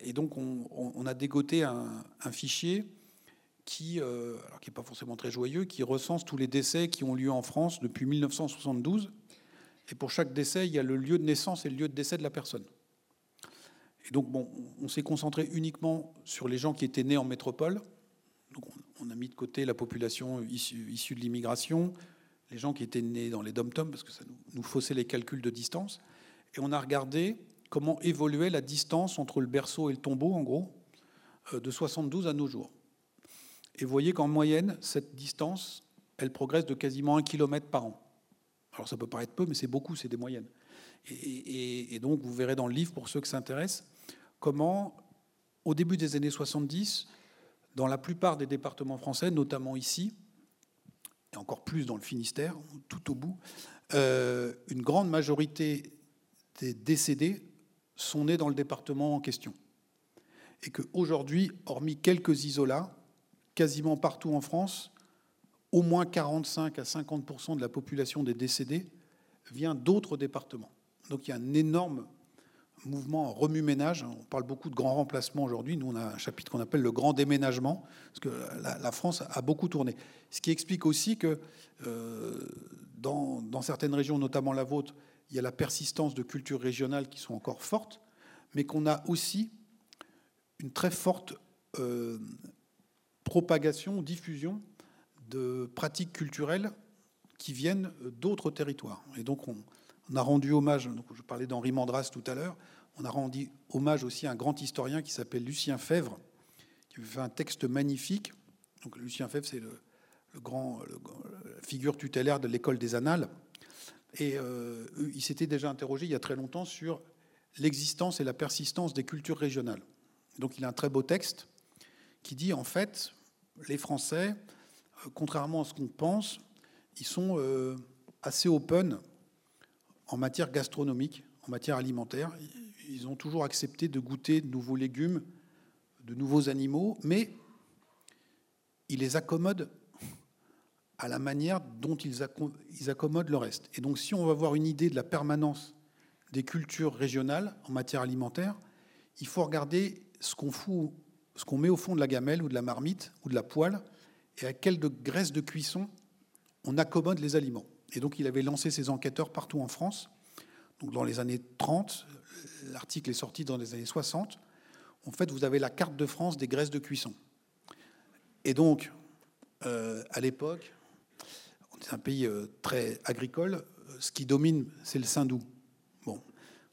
et donc, on, on a dégoté un, un fichier qui euh, alors qui n'est pas forcément très joyeux, qui recense tous les décès qui ont lieu en France depuis dix-neuf cent soixante-douze. Et pour chaque décès, il y a le lieu de naissance et le lieu de décès de la personne. Et donc, bon, on s'est concentré uniquement sur les gens qui étaient nés en métropole. Donc, on a mis de côté la population issue, issue de l'immigration, les gens qui étaient nés dans les dom-toms, parce que ça nous, nous faussait les calculs de distance. Et on a regardé comment évoluait la distance entre le berceau et le tombeau, en gros, de soixante-douze à nos jours. Et vous voyez qu'en moyenne, cette distance, elle progresse de quasiment un kilomètre par an. Alors, ça peut paraître peu, mais c'est beaucoup, c'est des moyennes. Et, et, et donc, vous verrez dans le livre, pour ceux que ça intéresse, comment, au début des années soixante-dix, dans la plupart des départements français, notamment ici, et encore plus dans le Finistère, tout au bout, euh, une grande majorité des décédés sont nés dans le département en question. Et qu'aujourd'hui, hormis quelques isolats, quasiment partout en France, au moins quarante-cinq à cinquante pour cent de la population des décédés vient d'autres départements. Donc il y a un énorme mouvement remue-ménage. On parle beaucoup de grands remplacements aujourd'hui. Nous, on a un chapitre qu'on appelle le grand déménagement, parce que la, la France a beaucoup tourné. Ce qui explique aussi que euh, dans, dans certaines régions, notamment la vôtre, il y a la persistance de cultures régionales qui sont encore fortes, mais qu'on a aussi une très forte euh, propagation, diffusion de pratiques culturelles qui viennent d'autres territoires. Et donc, on, on a rendu hommage, donc je parlais d'Henri Mandras tout à l'heure, on a rendu hommage aussi à un grand historien qui s'appelle Lucien Febvre, qui fait un texte magnifique. Donc, Lucien Febvre, c'est le, le grand le, la figure tutélaire de l'école des Annales. Et euh, il s'était déjà interrogé il y a très longtemps sur l'existence et la persistance des cultures régionales. Donc il a un très beau texte qui dit, en fait, les Français, contrairement à ce qu'on pense, ils sont euh, assez open en matière gastronomique, en matière alimentaire. Ils ont toujours accepté de goûter de nouveaux légumes, de nouveaux animaux, mais ils les accommodent à la manière dont ils accommodent le reste. Et donc, si on veut avoir une idée de la permanence des cultures régionales en matière alimentaire, il faut regarder ce qu'on fout, ce qu'on met au fond de la gamelle ou de la marmite ou de la poêle et à quelle graisse de cuisson on accommode les aliments. Et donc, il avait lancé ses enquêteurs partout en France. Donc, dans les années trente, l'article est sorti dans les années soixante. En fait, vous avez la carte de France des graisses de cuisson. Et donc, euh, à l'époque, on est un pays euh, très agricole. Ce qui domine, c'est le saindoux. Bon,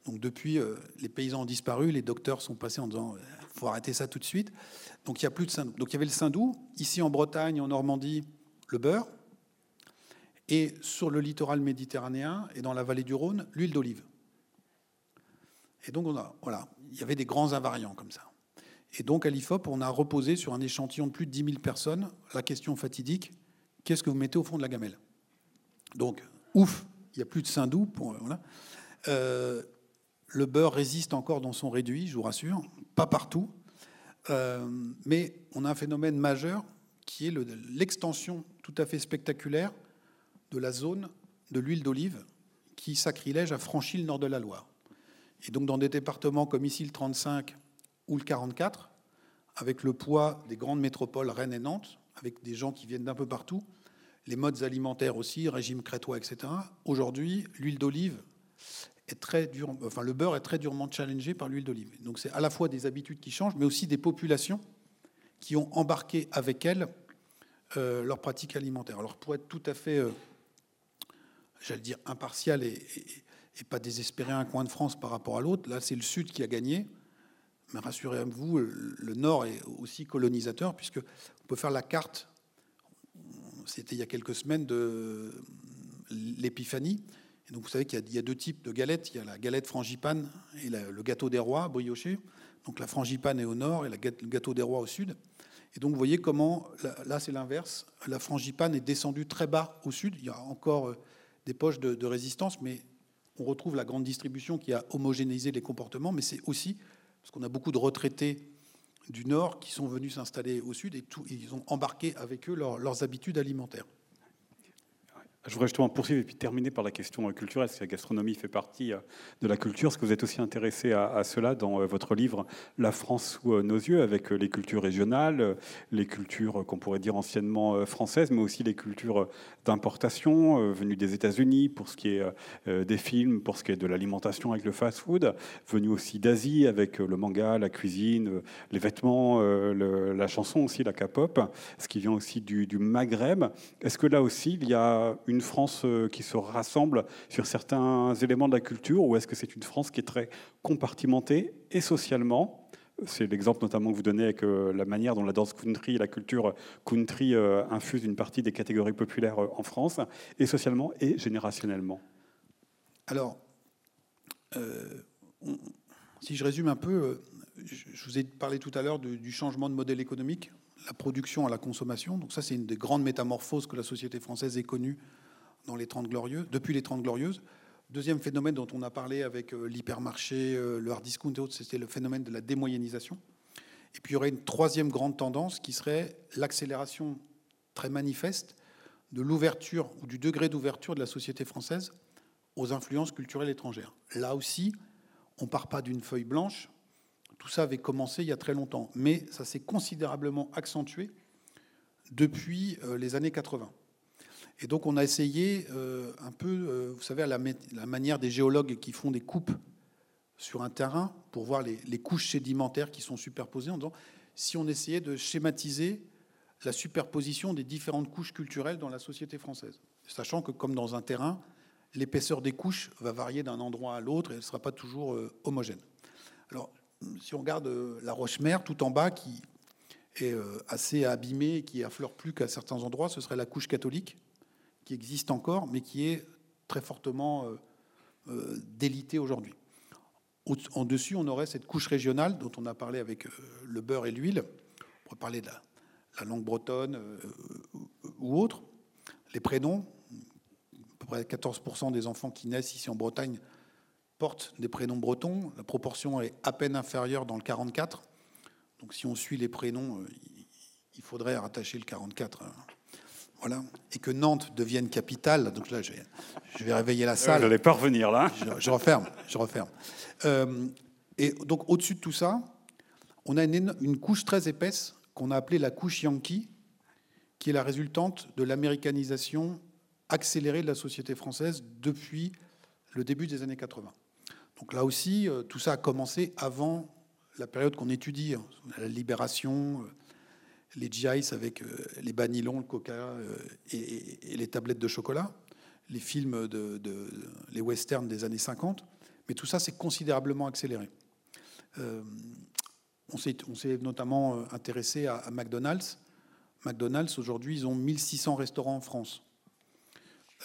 donc depuis, euh, les paysans ont disparu, les docteurs sont passés en disant « faut arrêter ça tout de suite ». Donc, il n'y a plus de saindoux. Donc, il y avait le saindoux. Ici, en Bretagne, en Normandie, le beurre. Et sur le littoral méditerranéen et dans la vallée du Rhône, l'huile d'olive. Et donc, on a, voilà, il y avait des grands invariants comme ça. Et donc, à l'I F O P, on a reposé sur un échantillon de plus de dix mille personnes la question fatidique, qu'est-ce que vous mettez au fond de la gamelle ? Donc, ouf, il n'y a plus de saindoux. Pour, voilà. euh, le beurre résiste encore dans son réduit, je vous rassure, pas partout. Euh, mais on a un phénomène majeur qui est le, l'extension tout à fait spectaculaire de la zone de l'huile d'olive qui, sacrilège, a franchi le nord de la Loire. Et donc, dans des départements comme ici, le trente-cinq ou le quarante-quatre, avec le poids des grandes métropoles Rennes et Nantes, avec des gens qui viennent d'un peu partout, les modes alimentaires aussi, régime crétois, et cetera. Aujourd'hui, l'huile d'olive est très dure, enfin, le beurre est très durement challengé par l'huile d'olive. Donc, c'est à la fois des habitudes qui changent, mais aussi des populations qui ont embarqué avec elles euh, leurs pratiques alimentaires. Alors, pour être tout à fait... Euh, j'allais dire impartial et, et, et pas désespéré un coin de France par rapport à l'autre. Là, c'est le Sud qui a gagné. Mais rassurez-vous, le Nord est aussi colonisateur, puisque on peut faire la carte, c'était il y a quelques semaines, de l'Épiphanie. Et donc, vous savez qu'il y a, il y a deux types de galettes. Il y a la galette frangipane et la, le gâteau des rois, brioché. Donc, la frangipane est au Nord et la, le gâteau des rois au Sud. Et donc, vous voyez comment, là, là c'est l'inverse. La frangipane est descendue très bas au Sud. Il y a encore... des poches de, de résistance, mais on retrouve la grande distribution qui a homogénéisé les comportements, mais c'est aussi parce qu'on a beaucoup de retraités du Nord qui sont venus s'installer au Sud et tout, ils ont embarqué avec eux leur, leurs habitudes alimentaires. Je voudrais justement poursuivre et puis terminer par la question culturelle, parce que la gastronomie fait partie de la culture. Est-ce que vous êtes aussi intéressé à, à cela dans votre livre « La France sous nos yeux » avec les cultures régionales, les cultures qu'on pourrait dire anciennement françaises, mais aussi les cultures d'importation venues des États-Unis pour ce qui est des films, pour ce qui est de l'alimentation avec le fast-food, venues aussi d'Asie avec le manga, la cuisine, les vêtements, le, la chanson aussi, la K-pop, ce qui vient aussi du, du Maghreb. Est-ce que là aussi, il y a une France qui se rassemble sur certains éléments de la culture, ou est-ce que c'est une France qui est très compartimentée et socialement ? C'est l'exemple notamment que vous donnez avec la manière dont la danse country et la culture country infusent une partie des catégories populaires en France, et socialement et générationnellement. Alors, euh, on, si je résume un peu, je, je vous ai parlé tout à l'heure du, du changement de modèle économique, la production à la consommation. Donc ça, c'est une des grandes métamorphoses que la société française ait connue dans les trente glorieuses, depuis les trente glorieuses. Deuxième phénomène dont on a parlé avec l'hypermarché, le hard discount et autres, c'était le phénomène de la démoyennisation. Et puis il y aurait une troisième grande tendance qui serait l'accélération très manifeste de l'ouverture ou du degré d'ouverture de la société française aux influences culturelles étrangères. Là aussi, on ne part pas d'une feuille blanche. Tout ça avait commencé il y a très longtemps, mais ça s'est considérablement accentué depuis les années quatre-vingts. Et donc, on a essayé euh, un peu, euh, vous savez, à la, ma- la manière des géologues qui font des coupes sur un terrain pour voir les, les couches sédimentaires qui sont superposées, en disant si on essayait de schématiser la superposition des différentes couches culturelles dans la société française, sachant que, comme dans un terrain, l'épaisseur des couches va varier d'un endroit à l'autre et elle ne sera pas toujours euh, homogène. Alors, si on regarde euh, la Roche-Mère, tout en bas, qui est euh, assez abîmée et qui affleure plus qu'à certains endroits, ce serait la couche catholique, qui existe encore, mais qui est très fortement euh, euh, délité aujourd'hui. En dessus, on aurait cette couche régionale dont on a parlé avec le beurre et l'huile. On pourrait parler de la, la langue bretonne euh, ou autre. Les prénoms, à peu près quatorze pour cent des enfants qui naissent ici en Bretagne portent des prénoms bretons. La proportion est à peine inférieure dans le quarante-quatre. Donc si on suit les prénoms, euh, il faudrait rattacher le quarante-quatre. Hein. Voilà. Et que Nantes devienne capitale. Donc là, je vais, je vais réveiller la salle. Je n'allais pas revenir là. Je, je referme. Je referme. Euh, et donc, au-dessus de tout ça, on a une, une couche très épaisse qu'on a appelée la couche Yankee, qui est la résultante de l'américanisation accélérée de la société française depuis le début des années quatre-vingt. Donc là aussi, euh, tout ça a commencé avant la période qu'on étudie, hein, la Libération. Euh, les G Is avec les banilons, le coca et les tablettes de chocolat, les films, de, de, les westerns des années cinquante. Mais tout ça, c'est considérablement accéléré. Euh, on s'est, on s'est notamment intéressé à, à McDonald's. McDonald's, aujourd'hui, ils ont mille six cents restaurants en France.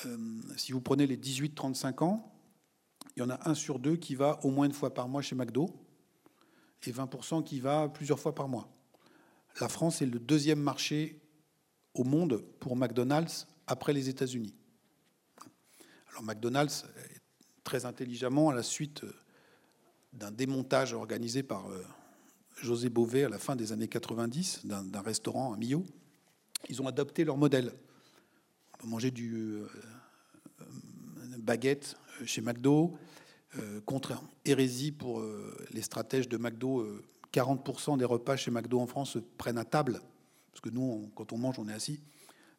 Euh, si vous prenez les dix-huit trente-cinq ans, il y en a un sur deux qui va au moins une fois par mois chez McDo et vingt pour cent qui va plusieurs fois par mois. La France est le deuxième marché au monde pour McDonald's après les États-Unis. Alors McDonald's, très intelligemment, à la suite d'un démontage organisé par José Bové à la fin des années quatre-vingt-dix, d'un, d'un restaurant à Millau, ils ont adapté leur modèle. On peut manger du euh, baguette chez McDo, euh, contre hérésie pour euh, les stratèges de McDo. Euh, quarante pour cent des repas chez McDo en France se prennent à table, parce que nous, on, quand on mange, on est assis,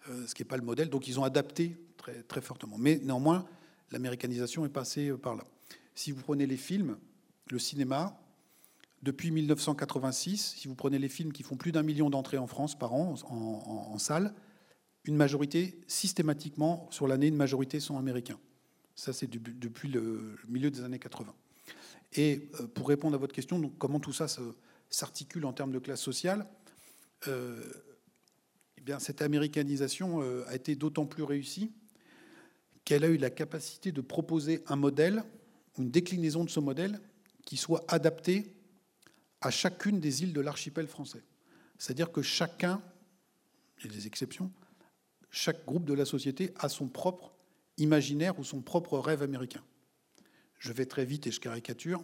euh, ce qui n'est pas le modèle. Donc, ils ont adapté très, très fortement. Mais néanmoins, l'américanisation est passée par là. Si vous prenez les films, le cinéma, depuis dix-neuf cent quatre-vingt-six, si vous prenez les films qui font plus d'un million d'entrées en France par an, en, en, en salle, une majorité, systématiquement, sur l'année, une majorité sont américains. Ça, c'est du, depuis le milieu des années quatre-vingt. Et pour répondre à votre question, donc, comment tout ça se, s'articule en termes de classe sociale, euh, eh bien, cette américanisation euh, a été d'autant plus réussie qu'elle a eu la capacité de proposer un modèle, une déclinaison de ce modèle, qui soit adaptée à chacune des îles de l'archipel français. C'est-à-dire que chacun, il y a des exceptions, chaque groupe de la société a son propre imaginaire ou son propre rêve américain. Je vais très vite et je caricature.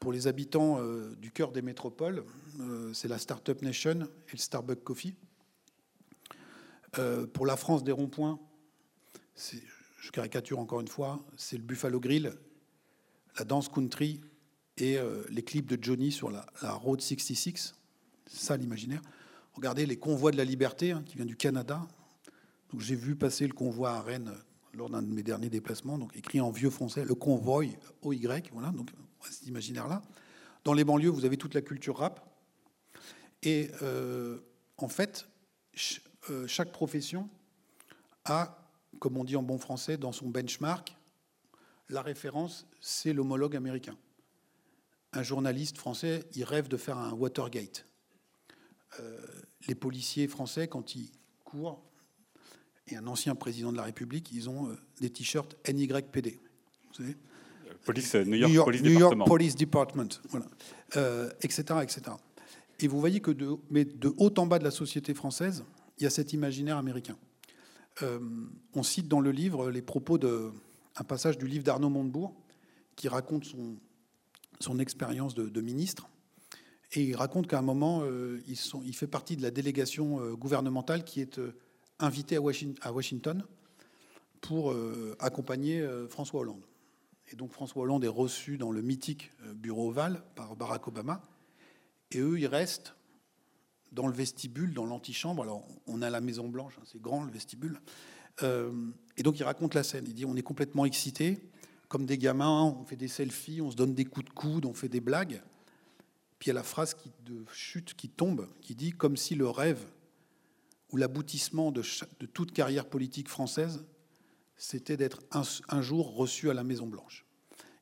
Pour les habitants euh, du cœur des métropoles, euh, c'est la Startup Nation et le Starbucks Coffee. Euh, pour la France des ronds-points, c'est, je caricature encore une fois, c'est le Buffalo Grill, la danse country et euh, les clips de Johnny sur la, la Road soixante-six. C'est ça l'imaginaire. Regardez les convois de la liberté hein, qui vient du Canada. Donc, j'ai vu passer le convoi à Rennes lors d'un de mes derniers déplacements, donc écrit en vieux français, le convoi, O Y, voilà, donc cet imaginaire-là. Dans les banlieues, vous avez toute la culture rap. Et euh, en fait, ch- euh, chaque profession a, comme on dit en bon français, dans son benchmark, la référence, c'est l'homologue américain. Un journaliste français, il rêve de faire un Watergate. Euh, les policiers français, quand ils courent, et un ancien président de la République, ils ont euh, des t-shirts N Y P D. Vous savez Police, New York, New York, Police, New York Department. Police Department. Voilà. Euh, et cetera, et cetera. Et vous voyez que de, mais de haut en bas de la société française, il y a cet imaginaire américain. Euh, on cite dans le livre les propos de, un passage du livre d'Arnaud Montebourg, qui raconte son, son expérience de, de ministre. Et il raconte qu'à un moment, euh, ils sont, il fait partie de la délégation euh, gouvernementale qui est... Euh, invité à Washington pour euh, accompagner euh, François Hollande. Et donc François Hollande est reçu dans le mythique bureau ovale par Barack Obama. Et eux, ils restent dans le vestibule, dans l'antichambre. Alors on a la Maison Blanche, hein, c'est grand le vestibule. Euh, et donc il raconte la scène. Il dit on est complètement excités, comme des gamins, hein, on fait des selfies, on se donne des coups de coude, on fait des blagues. Puis il y a la phrase qui, de chute qui tombe, qui dit comme si le rêve où l'aboutissement de, chaque, de toute carrière politique française, c'était d'être un, un jour reçu à la Maison-Blanche.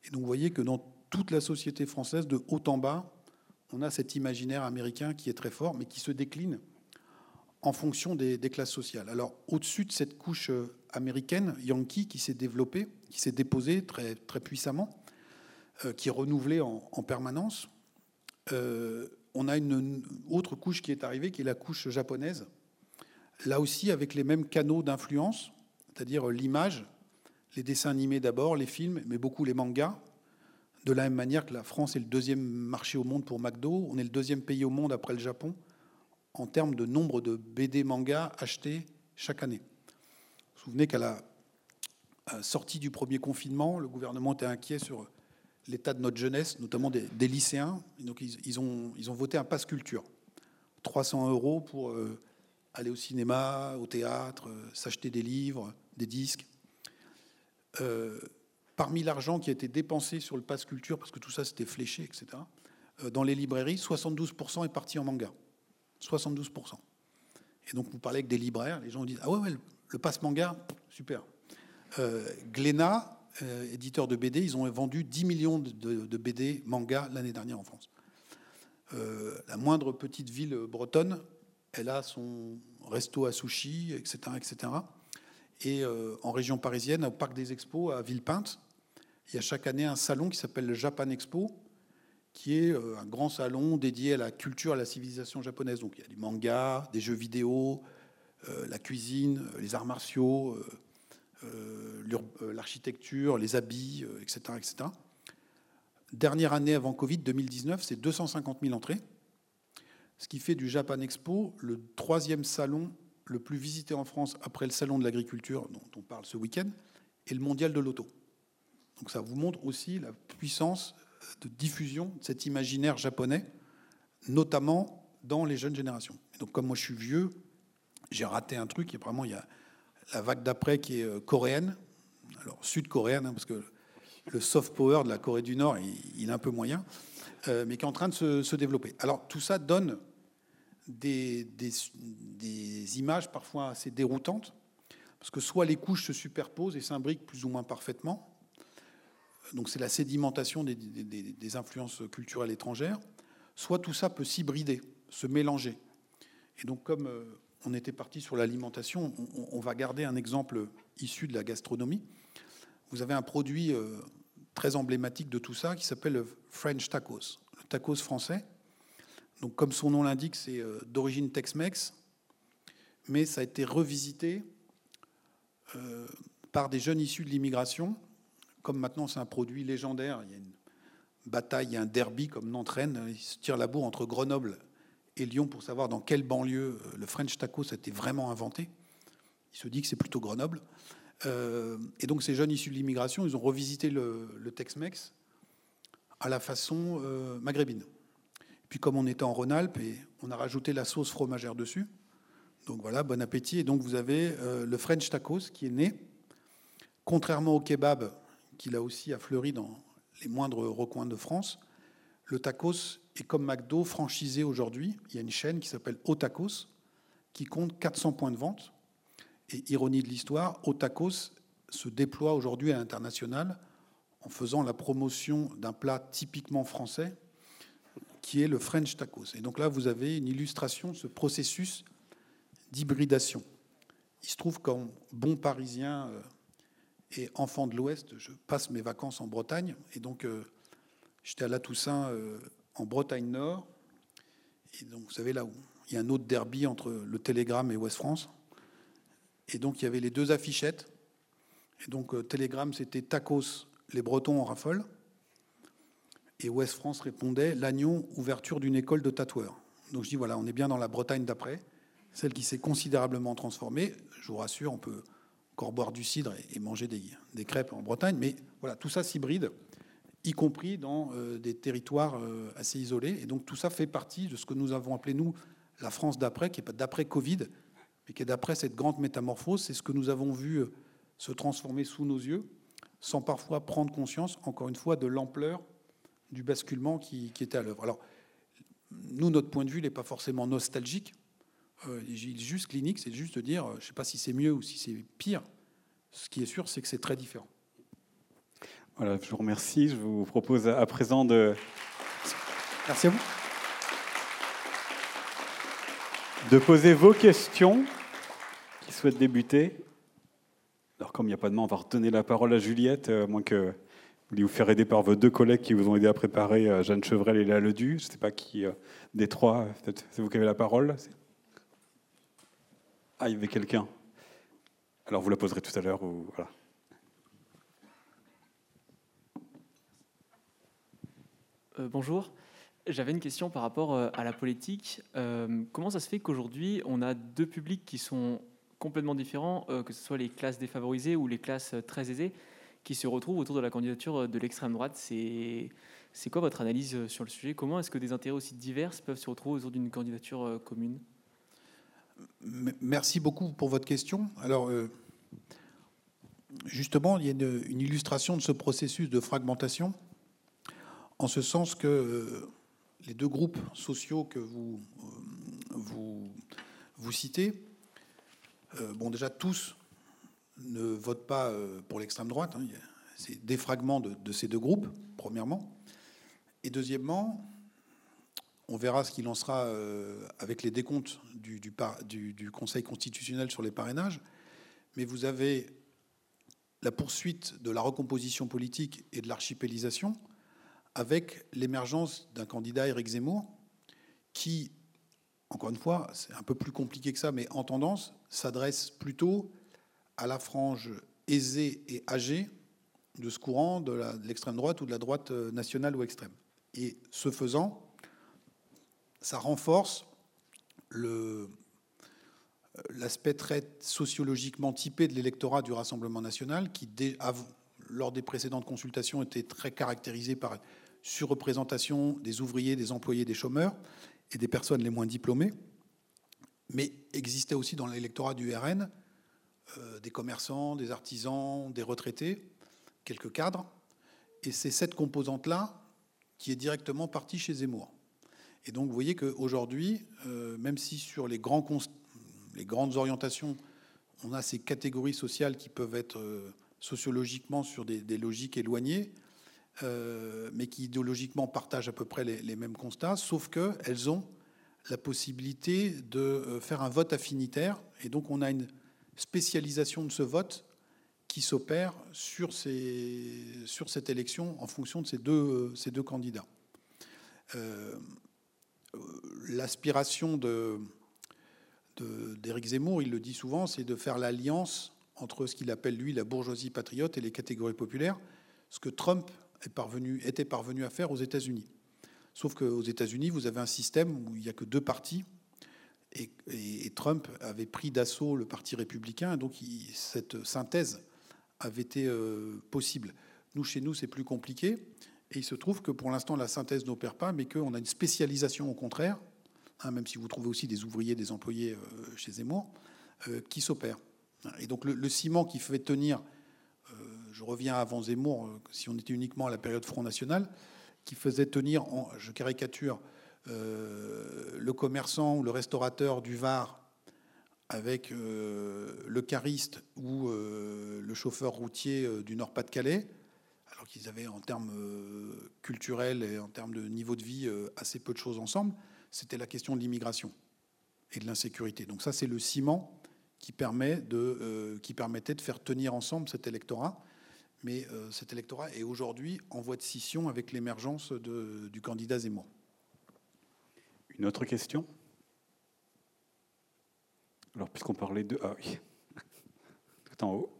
Et donc vous voyez que dans toute la société française, de haut en bas, on a cet imaginaire américain qui est très fort, mais qui se décline en fonction des, des classes sociales. Alors au-dessus de cette couche américaine, Yankee, qui s'est développée, qui s'est déposée très, très puissamment, euh, qui est renouvelée en, en permanence. Euh, on a une autre couche qui est arrivée, qui est la couche japonaise. Là aussi, avec les mêmes canaux d'influence, c'est-à-dire l'image, les dessins animés d'abord, les films, mais beaucoup les mangas. De la même manière que la France est le deuxième marché au monde pour McDo, on est le deuxième pays au monde après le Japon en termes de nombre de B D mangas achetés chaque année. Vous vous souvenez qu'à la sortie du premier confinement, le gouvernement était inquiet sur l'état de notre jeunesse, notamment des, des lycéens. Et donc ils, ils, ont, ils ont voté un pass culture. trois cents euros pour euh, aller au cinéma, au théâtre, euh, s'acheter des livres, des disques. Euh, parmi l'argent qui a été dépensé sur le pass culture, parce que tout ça c'était fléché, et cetera, euh, dans les librairies, soixante-douze pour cent est parti en manga. soixante-douze pour cent. Et donc vous parlez avec des libraires, les gens vous disent « Ah ouais, ouais le, le pass manga, super ». Euh, Glénat, euh, éditeur de B D, ils ont vendu dix millions de, de, de B D manga l'année dernière en France. Euh, la moindre petite ville bretonne, elle a son resto à sushi, et cetera, et cetera. Et euh, en région parisienne, au Parc des Expos, à Villepinte, il y a chaque année un salon qui s'appelle le Japan Expo, qui est euh, un grand salon dédié à la culture, à la civilisation japonaise. Donc il y a du manga, des jeux vidéo, euh, la cuisine, les arts martiaux... Euh, Euh, l'architecture, les habits, euh, et cetera, et cetera. Dernière année avant Covid, deux mille dix-neuf, c'est deux cent cinquante mille entrées, ce qui fait du Japan Expo le troisième salon le plus visité en France après le salon de l'agriculture dont on parle ce week-end et le mondial de l'auto. Donc ça vous montre aussi la puissance de diffusion de cet imaginaire japonais, notamment dans les jeunes générations. Et donc comme moi je suis vieux, j'ai raté un truc et vraiment il y a la vague d'après qui est coréenne, alors sud-coréenne, hein, parce que le soft power de la Corée du Nord, il, il est un peu moyen, euh, mais qui est en train de se, se développer. Alors tout ça donne des, des, des images parfois assez déroutantes, parce que soit les couches se superposent et s'imbriquent plus ou moins parfaitement, donc c'est la sédimentation des, des, des influences culturelles étrangères, soit tout ça peut s'hybrider, se mélanger. Et donc comme... Euh, on était parti sur l'alimentation. On, on va garder un exemple issu de la gastronomie. Vous avez un produit euh, très emblématique de tout ça qui s'appelle le French tacos, le tacos français. Donc, comme son nom l'indique, c'est euh, d'origine Tex-Mex, mais ça a été revisité euh, par des jeunes issus de l'immigration. Comme maintenant, c'est un produit légendaire. Il y a une bataille, il y a un derby comme Nantes-Rennes. Ils se tirent la bourre entre Grenoble et Lyon pour savoir dans quelle banlieue le French tacos a été vraiment inventé. Il se dit que c'est plutôt Grenoble. Euh, et donc ces jeunes issus de l'immigration, ils ont revisité le, le Tex-Mex à la façon euh, maghrébine. Et puis comme on était en Rhône-Alpes, et on a rajouté la sauce fromagère dessus. Donc voilà, bon appétit. Et donc vous avez euh, le French tacos qui est né, contrairement au kebab, qui là aussi a fleuri dans les moindres recoins de France. Le tacos est comme McDo franchisé aujourd'hui. Il y a une chaîne qui s'appelle Otacos qui compte quatre cents points de vente. Et ironie de l'histoire, Otacos se déploie aujourd'hui à l'international en faisant la promotion d'un plat typiquement français qui est le French tacos. Et donc là, vous avez une illustration de ce processus d'hybridation. Il se trouve qu'en bon Parisien et enfant de l'Ouest, je passe mes vacances en Bretagne et donc... J'étais à La Toussaint, euh, en Bretagne-Nord. Et donc, vous savez, là où il y a un autre derby entre le Télégramme et Ouest-France. Et donc, il y avait les deux affichettes. Et donc, euh, Télégramme, c'était « Tacos, les Bretons en raffolent ». Et Ouest-France répondait « Lannion, ouverture d'une école de tatoueurs ». Donc, je dis, voilà, on est bien dans la Bretagne d'après, celle qui s'est considérablement transformée. Je vous rassure, on peut encore boire du cidre et, et manger des, des crêpes en Bretagne. Mais voilà, tout ça s'hybride, y compris dans euh, des territoires euh, assez isolés. Et donc tout ça fait partie de ce que nous avons appelé, nous, la France d'après, qui n'est pas d'après Covid, mais qui est d'après cette grande métamorphose. C'est ce que nous avons vu euh, se transformer sous nos yeux, sans parfois prendre conscience, encore une fois, de l'ampleur du basculement qui, qui était à l'œuvre. Alors, nous, notre point de vue n'est pas forcément nostalgique. Euh, il est juste clinique, c'est juste de dire, euh, je ne sais pas si c'est mieux ou si c'est pire. Ce qui est sûr, c'est que c'est très différent. Voilà, je vous remercie. Je vous propose à présent de... Merci à vous. De poser vos questions qui souhaitent débuter. Alors, comme il n'y a pas de main, on va redonner la parole à Juliette, à moins que voulez vous faire aider par vos deux collègues qui vous ont aidé à préparer, euh, Jeanne Chevrel et Léa Ledu. Je ne sais pas qui euh, des trois, peut-être c'est vous qui avez la parole. Ah, il y avait quelqu'un. Alors vous la poserez tout à l'heure. Ou, voilà. Euh, bonjour. J'avais une question par rapport à la politique. Euh, comment ça se fait qu'aujourd'hui, on a deux publics qui sont complètement différents, euh, que ce soit les classes défavorisées ou les classes très aisées, qui se retrouvent autour de la candidature de l'extrême droite? C'est, c'est quoi votre analyse sur le sujet? Comment est-ce que des intérêts aussi divers peuvent se retrouver autour d'une candidature commune? Merci beaucoup pour votre question. Alors, euh, justement, il y a une, une illustration de ce processus de fragmentation, en ce sens que... Euh, les deux groupes sociaux que vous, euh, vous, vous citez, euh, bon, déjà, tous ne votent pas euh, pour l'extrême droite. Hein, c'est des fragments de, de ces deux groupes, premièrement. Et deuxièmement, on verra ce qu'il en sera euh, avec les décomptes du, du, du, du Conseil constitutionnel sur les parrainages. Mais vous avez la poursuite de la recomposition politique et de l'archipélisation, avec l'émergence d'un candidat, Éric Zemmour, qui, encore une fois, c'est un peu plus compliqué que ça, mais en tendance, s'adresse plutôt à la frange aisée et âgée de ce courant de, la, de l'extrême droite ou de la droite nationale ou extrême. Et ce faisant, ça renforce le, l'aspect très sociologiquement typé de l'électorat du Rassemblement national, qui, dé, av- lors des précédentes consultations, était très caractérisé par surreprésentation des ouvriers, des employés, des chômeurs et des personnes les moins diplômées, mais existait aussi dans l'électorat du R N euh, des commerçants, des artisans, des retraités, quelques cadres. Et c'est cette composante-là qui est directement partie chez Zemmour. Et donc vous voyez qu'aujourd'hui, euh, même si sur les, grands const- les grandes orientations, on a ces catégories sociales qui peuvent être... Euh, sociologiquement sur des, des logiques éloignées, euh, mais qui idéologiquement partagent à peu près les, les mêmes constats, sauf qu'elles ont la possibilité de faire un vote affinitaire. Et donc on a une spécialisation de ce vote qui s'opère sur, ces, sur cette élection en fonction de ces deux, ces deux candidats. Euh, l'aspiration de, de, d'Éric Zemmour, il le dit souvent, c'est de faire l'alliance entre ce qu'il appelle, lui, la bourgeoisie patriote et les catégories populaires, ce que Trump est parvenu, était parvenu à faire aux États-Unis. Sauf qu'aux États-Unis, vous avez un système où il n'y a que deux partis, et, et, et Trump avait pris d'assaut le parti républicain, donc il, cette synthèse avait été euh, possible. Nous, chez nous, c'est plus compliqué, et il se trouve que pour l'instant, la synthèse n'opère pas, mais qu'on a une spécialisation au contraire, hein, même si vous trouvez aussi des ouvriers, des employés euh, chez Zemmour, euh, qui s'opèrent. Et donc le, le ciment qui fait tenir, euh, je reviens avant Zemmour, euh, si on était uniquement à la période Front National, qui faisait tenir, en, je caricature, euh, le commerçant ou le restaurateur du Var avec euh, le cariste ou euh, le chauffeur routier euh, du Nord-Pas-de-Calais, alors qu'ils avaient en termes euh, culturels et en termes de niveau de vie euh, assez peu de choses ensemble, c'était la question de l'immigration et de l'insécurité. Donc ça, c'est le ciment qui, permet de, euh, qui permettait de faire tenir ensemble cet électorat. Mais euh, cet électorat est aujourd'hui en voie de scission avec l'émergence de, du candidat Zemmour. Une autre question? Alors, puisqu'on parlait de... Ah oui, tout en haut.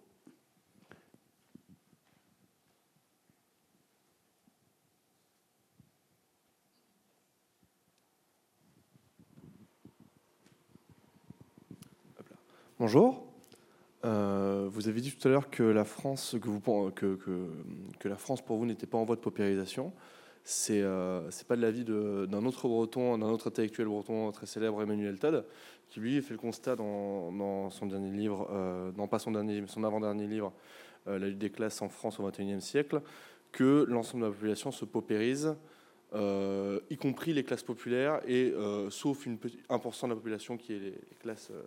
Bonjour. Euh, vous avez dit tout à l'heure que la France, que vous, que, que, que la France pour vous n'était pas en voie de paupérisation. C'est, euh, c'est pas de l'avis de, d'un autre breton, d'un autre intellectuel breton très célèbre, Emmanuel Todd, qui lui fait le constat dans, dans son dernier livre, euh, non pas son dernier, mais son avant-dernier livre, euh, La lutte des classes en France au vingt et unième siècle, que l'ensemble de la population se paupérise, euh, y compris les classes populaires, et euh, sauf une petite, un pour cent de la population qui est les, les classes. Euh,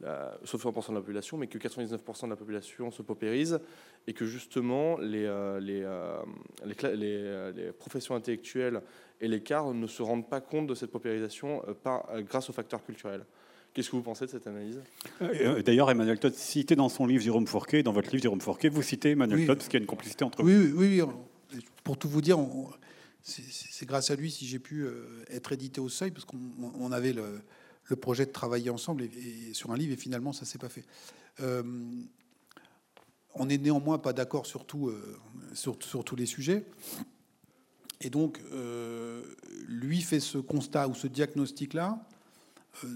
La, sauf un pour cent de la population, mais que quatre-vingt-dix-neuf pour cent de la population se paupérise et que justement les, euh, les, euh, les, cla- les, euh, les professions intellectuelles et les cadres ne se rendent pas compte de cette paupérisation euh, par, euh, grâce aux facteurs culturels. Qu'est-ce que vous pensez de cette analyse ? euh, D'ailleurs, Emmanuel Todd citait dans son livre Jérôme Fourquet, dans votre livre Jérôme Fourquet, vous citez Emmanuel oui. Todd parce qu'il y a une complicité entre oui, vous. Oui, oui, pour tout vous dire, on, c'est, c'est grâce à lui si j'ai pu être édité au Seuil, parce qu'on on avait le, le projet de travailler ensemble et, et sur un livre, et finalement, ça ne s'est pas fait. Euh, on n'est néanmoins pas d'accord sur, tout, euh, sur, sur tous les sujets. Et donc, euh, lui fait ce constat ou ce diagnostic-là.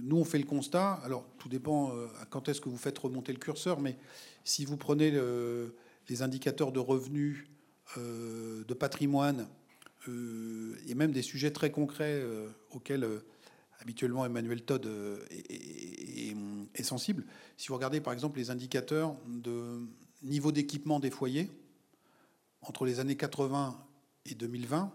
Nous, on fait le constat. Alors, tout dépend euh, quand est-ce que vous faites remonter le curseur, mais si vous prenez le, les indicateurs de revenus, euh, de patrimoine, euh, et même des sujets très concrets euh, auxquels euh, habituellement Emmanuel Todd euh, est, est, est, est sensible, si vous regardez par exemple les indicateurs de niveau d'équipement des foyers, entre les années quatre-vingt et deux mille vingt,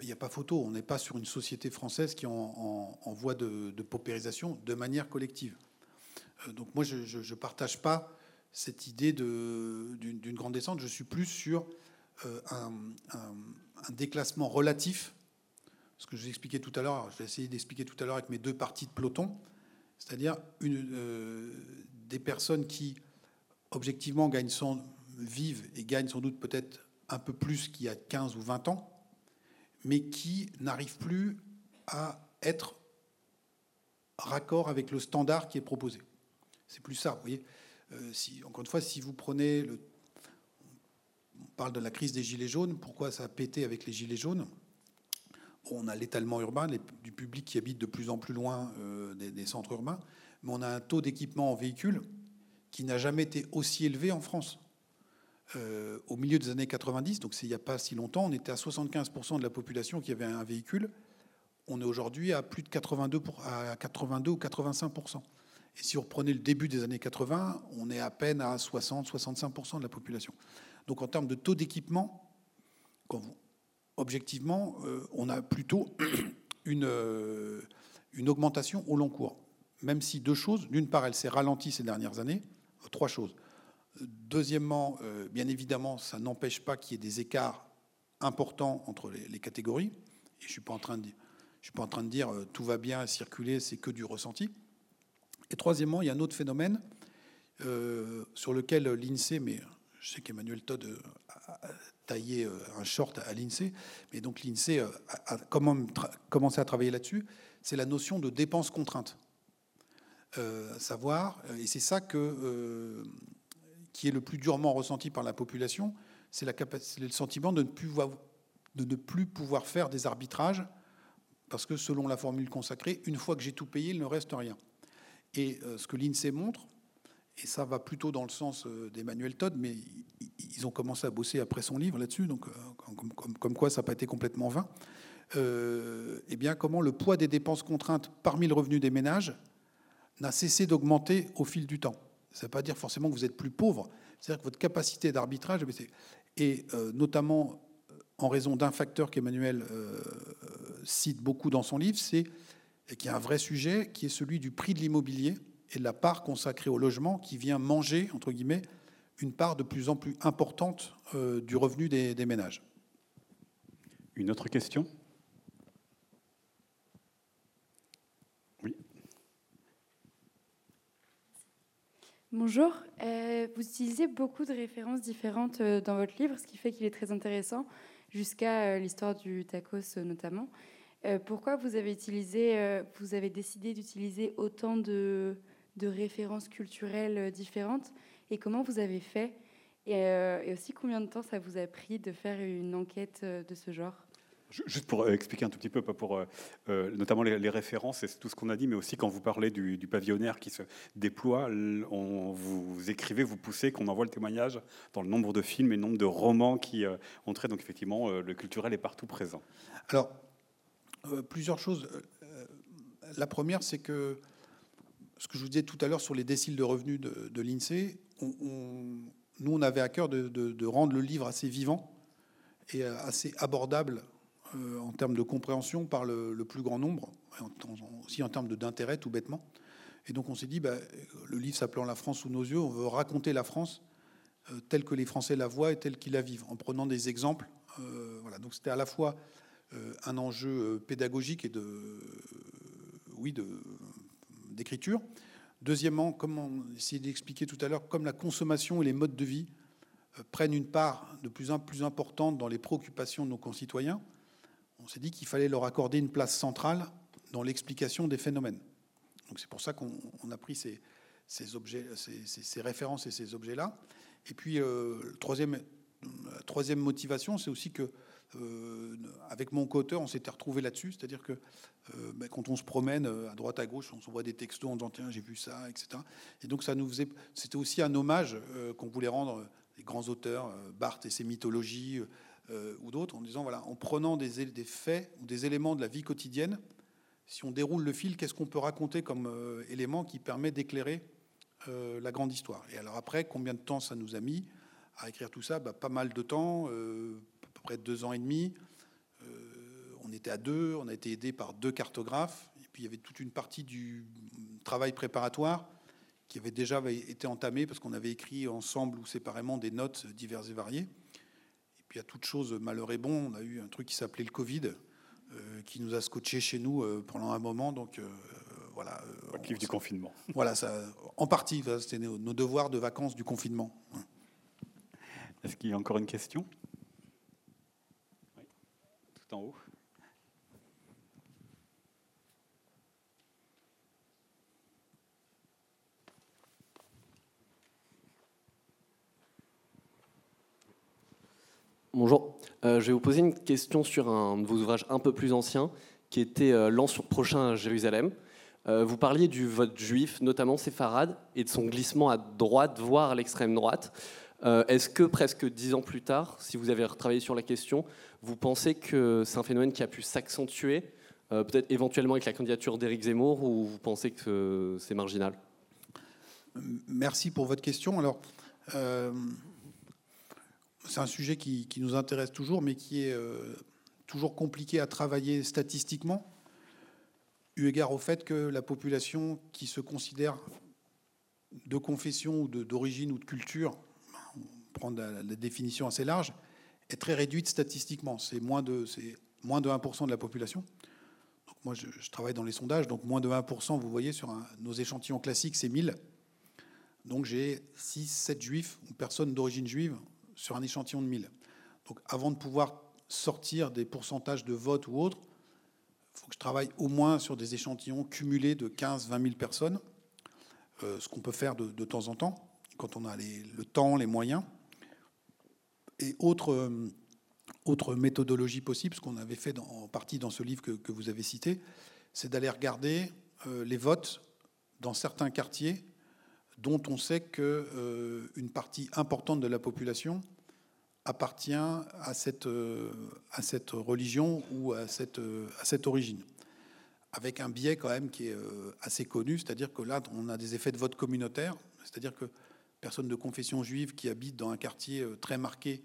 il n'y a pas photo, on n'est pas sur une société française qui est en, en, en voie de, de paupérisation de manière collective. Euh, donc moi, je ne partage pas cette idée de, d'une, d'une grande descente. Je suis plus sur euh, un, un, un déclassement relatif, ce que je vous expliquais tout à l'heure, je vais essayer d'expliquer tout à l'heure avec mes deux parties de peloton, c'est-à-dire une, euh, des personnes qui, objectivement, gagnent sans, vivent et gagnent sans doute peut-être un peu plus qu'il y a quinze ou vingt ans, mais qui n'arrivent plus à être raccord avec le standard qui est proposé. C'est plus ça, vous voyez. Euh, si, encore une fois, si vous prenez... le, on parle de la crise des gilets jaunes, pourquoi ça a pété avec les gilets jaunes ? On a l'étalement urbain, les, du public qui habite de plus en plus loin euh, des, des centres urbains, mais on a un taux d'équipement en véhicules qui n'a jamais été aussi élevé en France. Euh, au milieu des années quatre-vingt-dix, donc c'est il n'y a pas si longtemps, on était à soixante-quinze pour cent de la population qui avait un véhicule. On est aujourd'hui à plus de quatre-vingt-deux, pour, à quatre-vingt-deux ou quatre-vingt-cinq pour cent. Et si vous reprenez le début des années quatre-vingts, on est à peine à soixante à soixante-cinq pour cent de la population. Donc en termes de taux d'équipement, quand vous, objectivement, euh, on a plutôt une, euh, une augmentation au long cours. Même si deux choses, d'une part, elle s'est ralentie ces dernières années, euh, trois choses. Deuxièmement, euh, bien évidemment, ça n'empêche pas qu'il y ait des écarts importants entre les, les catégories. Et je ne suis pas en train de, je suis pas en train de dire euh, tout va bien, circuler, c'est que du ressenti. Et troisièmement, il y a un autre phénomène euh, sur lequel l'INSEE, mais je sais qu'Emmanuel Todd a taillé un short à l'INSEE, mais donc l'INSEE a, a tra- commencé à travailler là-dessus, c'est la notion de dépenses contraintes. Euh, savoir, et c'est ça que... Euh, qui est le plus durement ressenti par la population, c'est, la capa- c'est le sentiment de ne, plus voir, de ne plus pouvoir faire des arbitrages, parce que selon la formule consacrée, une fois que j'ai tout payé, il ne reste rien. Et euh, ce que l'INSEE montre, et ça va plutôt dans le sens euh, d'Emmanuel Todd, mais y, y, ils ont commencé à bosser après son livre là-dessus, donc euh, comme, comme, comme quoi ça n'a pas été complètement vain, euh, et bien comment le poids des dépenses contraintes parmi le revenu des ménages n'a cessé d'augmenter au fil du temps. Ça ne veut pas dire forcément que vous êtes plus pauvre. C'est-à-dire que votre capacité d'arbitrage a baissé. Et euh, notamment en raison d'un facteur qu'Emmanuel euh, cite beaucoup dans son livre, c'est, et qui est un vrai sujet, qui est celui du prix de l'immobilier et de la part consacrée au logement qui vient manger, entre guillemets, une part de plus en plus importante euh, du revenu des, des ménages. Une autre question ? Bonjour, euh, vous utilisez beaucoup de références différentes euh, dans votre livre, ce qui fait qu'il est très intéressant, jusqu'à euh, l'histoire du tacos euh, notamment. Euh, pourquoi vous avez, utilisé, euh, vous avez décidé d'utiliser autant de, de références culturelles euh, différentes et comment vous avez fait et, euh, et aussi combien de temps ça vous a pris de faire une enquête euh, de ce genre ? Juste pour expliquer un tout petit peu, pas pour euh, notamment les, les références et tout ce qu'on a dit, mais aussi quand vous parlez du, du pavillonnaire qui se déploie, on, vous écrivez, vous poussez, qu'on envoie le témoignage dans le nombre de films et le nombre de romans qui euh, ont trait. Donc effectivement, euh, le culturel est partout présent. Alors, euh, plusieurs choses. Euh, la première, c'est que ce que je vous disais tout à l'heure sur les déciles de revenus de, de l'INSEE, on, on, nous, on avait à cœur de, de, de rendre le livre assez vivant et assez abordable en termes de compréhension par le, le plus grand nombre, et en, en, aussi en termes de, d'intérêt, tout bêtement. Et donc on s'est dit, bah, le livre s'appelant « La France sous nos yeux », on veut raconter la France euh, telle que les Français la voient et telle qu'ils la vivent, en prenant des exemples. Euh, voilà. Donc c'était à la fois euh, un enjeu pédagogique et de, euh, oui, de, d'écriture. Deuxièmement, comme on essayait d'expliquer tout à l'heure, comme la consommation et les modes de vie prennent une part de plus en plus importante dans les préoccupations de nos concitoyens, on s'est dit qu'il fallait leur accorder une place centrale dans l'explication des phénomènes. Donc c'est pour ça qu'on on a pris ces, ces, objets, ces, ces, ces références et ces objets-là. Et puis, euh, le troisième, la troisième motivation, c'est aussi que, euh, avec mon co-auteur, on s'était retrouvés là-dessus. C'est-à-dire que euh, ben, quand on se promène à droite, à gauche, on s'envoie des textos en disant tiens, j'ai vu ça, et cetera. Et donc, ça nous faisait. C'était aussi un hommage euh, qu'on voulait rendre les grands auteurs, euh, Barthes et ses mythologies euh, ou d'autres, en disant voilà, en prenant des, des faits ou des éléments de la vie quotidienne, si on déroule le fil, qu'est-ce qu'on peut raconter comme euh, élément qui permet d'éclairer euh, la grande histoire. Et alors après, combien de temps ça nous a mis à écrire tout ça? Bah, pas mal de temps, euh, à peu près deux ans et demi. Euh, on était à deux, on a été aidé par deux cartographes. Et puis il y avait toute une partie du travail préparatoire qui avait déjà été entamée parce qu'on avait écrit ensemble ou séparément des notes diverses et variées. Et puis à toute chose, malheur et bon, on a eu un truc qui s'appelait le Covid, Euh, qui nous a scotché chez nous euh, pendant un moment, donc euh, voilà. Euh, Cliff du confinement. Voilà, ça, en partie, c'était nos, nos devoirs de vacances du confinement. Est-ce qu'il y a encore une question ? Oui, tout en haut. Bonjour, euh, je vais vous poser une question sur un de vos ouvrages un peu plus anciens, qui était euh, L'an prochain à Jérusalem. Euh, vous parliez du vote juif, notamment séfarade, et de son glissement à droite, voire à l'extrême droite. Euh, est-ce que presque dix ans plus tard, si vous avez retravaillé sur la question, vous pensez que c'est un phénomène qui a pu s'accentuer, euh, peut-être éventuellement avec la candidature d'Éric Zemmour, ou vous pensez que euh, c'est marginal ? Merci pour votre question. Alors... Euh... C'est un sujet qui, qui nous intéresse toujours, mais qui est euh, toujours compliqué à travailler statistiquement, eu égard au fait que la population qui se considère de confession ou de, d'origine ou de culture, on prend la, la définition assez large, est très réduite statistiquement. C'est moins de, c'est moins de un pour cent de la population. Donc moi, je, je travaille dans les sondages, donc moins de un pour cent, vous voyez, sur un, nos échantillons classiques, c'est mille. Donc j'ai six sept juifs ou personnes d'origine juive sur un échantillon de mille. Donc avant de pouvoir sortir des pourcentages de vote ou autre, il faut que je travaille au moins sur des échantillons cumulés de quinze à vingt mille personnes, euh, ce qu'on peut faire de, de temps en temps, quand on a les, le temps, les moyens. Et autre, euh, autre méthodologie possible, ce qu'on avait fait dans, en partie dans ce livre que, que vous avez cité, c'est d'aller regarder euh, les votes dans certains quartiers dont on sait qu'une euh, partie importante de la population appartient à cette, euh, à cette religion ou à cette, euh, à cette origine. Avec un biais quand même qui est euh, assez connu, c'est-à-dire que là, on a des effets de vote communautaire, c'est-à-dire que personne de confession juive qui habite dans un quartier très marqué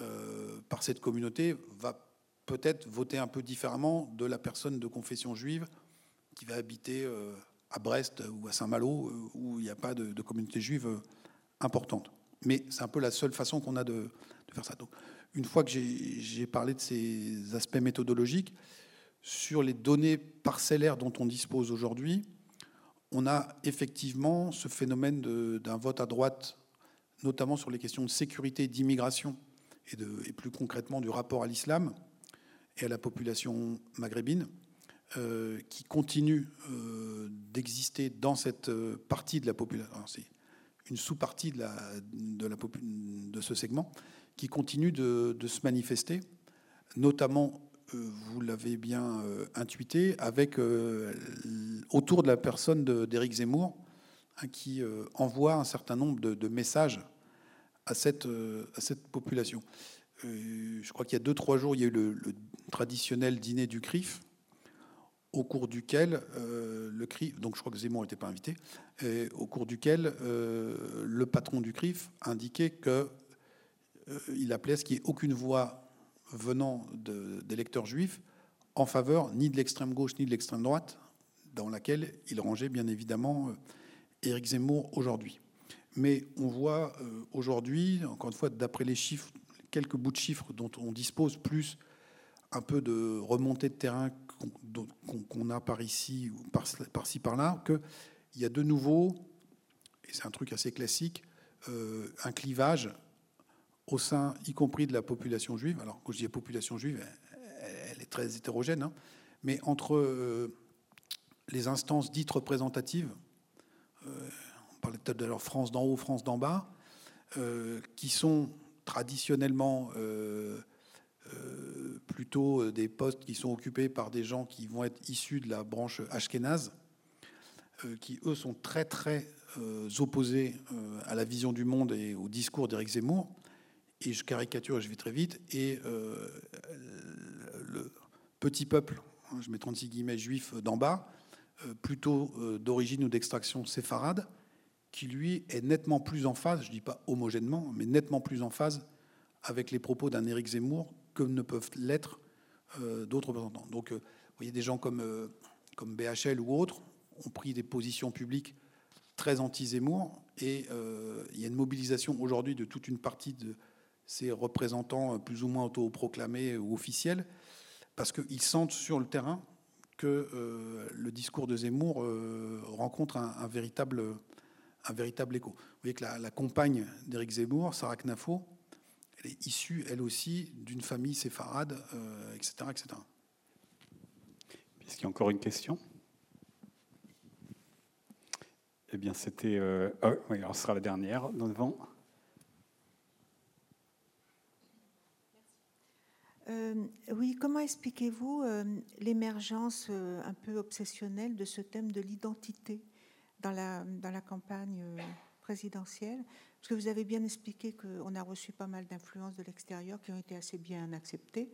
euh, par cette communauté va peut-être voter un peu différemment de la personne de confession juive qui va habiter... Euh, à Brest ou à Saint-Malo, où il n'y a pas de, de communauté juive importante. Mais c'est un peu la seule façon qu'on a de, de faire ça. Donc, une fois que j'ai, j'ai parlé de ces aspects méthodologiques, sur les données parcellaires dont on dispose aujourd'hui, on a effectivement ce phénomène de, d'un vote à droite, notamment sur les questions de sécurité, d'immigration, et, de, et plus concrètement du rapport à l'islam et à la population maghrébine, Euh, qui continue euh, d'exister dans cette euh, partie de la population, c'est une sous-partie de, la, de, la popu- de ce segment, qui continue de, de se manifester, notamment, euh, vous l'avez bien euh, intuité, avec, euh, autour de la personne de, d'Éric Zemmour, hein, qui euh, envoie un certain nombre de, de messages à cette, euh, à cette population. Euh, je crois qu'il y a deux, trois jours, il y a eu le, le traditionnel dîner du C R I F, au cours duquel euh, le C R I F, donc je crois que Zemmour n'était pas invité, et au cours duquel euh, le patron du C R I F indiquait que euh, il appelait à ce qu'il n'y ait aucune voix venant de, d'électeurs juifs en faveur ni de l'extrême gauche ni de l'extrême droite, dans laquelle il rangeait bien évidemment euh, Éric Zemmour aujourd'hui. Mais on voit euh, aujourd'hui, encore une fois, d'après les chiffres, quelques bouts de chiffres dont on dispose, plus un peu de remontée de terrain qu'on a par ici ou par-ci par-là, qu'il y a de nouveau, et c'est un truc assez classique, euh, un clivage au sein, y compris de la population juive. Alors, quand je dis population juive, elle est très hétérogène, hein, mais entre euh, les instances dites représentatives, euh, on parlait peut-être de leur France d'en haut, France d'en bas, euh, qui sont traditionnellement euh, euh, plutôt des postes qui sont occupés par des gens qui vont être issus de la branche ashkénaze, euh, qui, eux, sont très, très euh, opposés euh, à la vision du monde et au discours d'Éric Zemmour. Et je caricature, je vais très vite, et euh, le petit peuple, je mets trente-six guillemets, juif d'en bas, euh, plutôt euh, d'origine ou d'extraction séfarade, qui lui est nettement plus en phase, je ne dis pas homogènement, mais nettement plus en phase avec les propos d'un Éric Zemmour que ne peuvent l'être euh, d'autres représentants. Donc, euh, vous voyez, des gens comme, euh, comme B H L ou autres ont pris des positions publiques très anti-Zemmour, et euh, il y a une mobilisation aujourd'hui de toute une partie de ces représentants plus ou moins autoproclamés ou officiels, parce qu'ils sentent sur le terrain que euh, le discours de Zemmour euh, rencontre un, un, véritable, un véritable écho. Vous voyez que la, la compagne d'Éric Zemmour, Sarah Knafo, elle est issue, elle aussi, d'une famille séfarade, euh, et cetera, et cetera. Est-ce qu'il y a encore une question ? Eh bien, c'était... Euh... Oh, oui, alors ce sera la dernière, devant... Euh, oui, comment expliquez-vous euh, l'émergence euh, un peu obsessionnelle de ce thème de l'identité dans la, dans la campagne euh, présidentielle ? Parce que vous avez bien expliqué qu'on a reçu pas mal d'influences de l'extérieur qui ont été assez bien acceptées.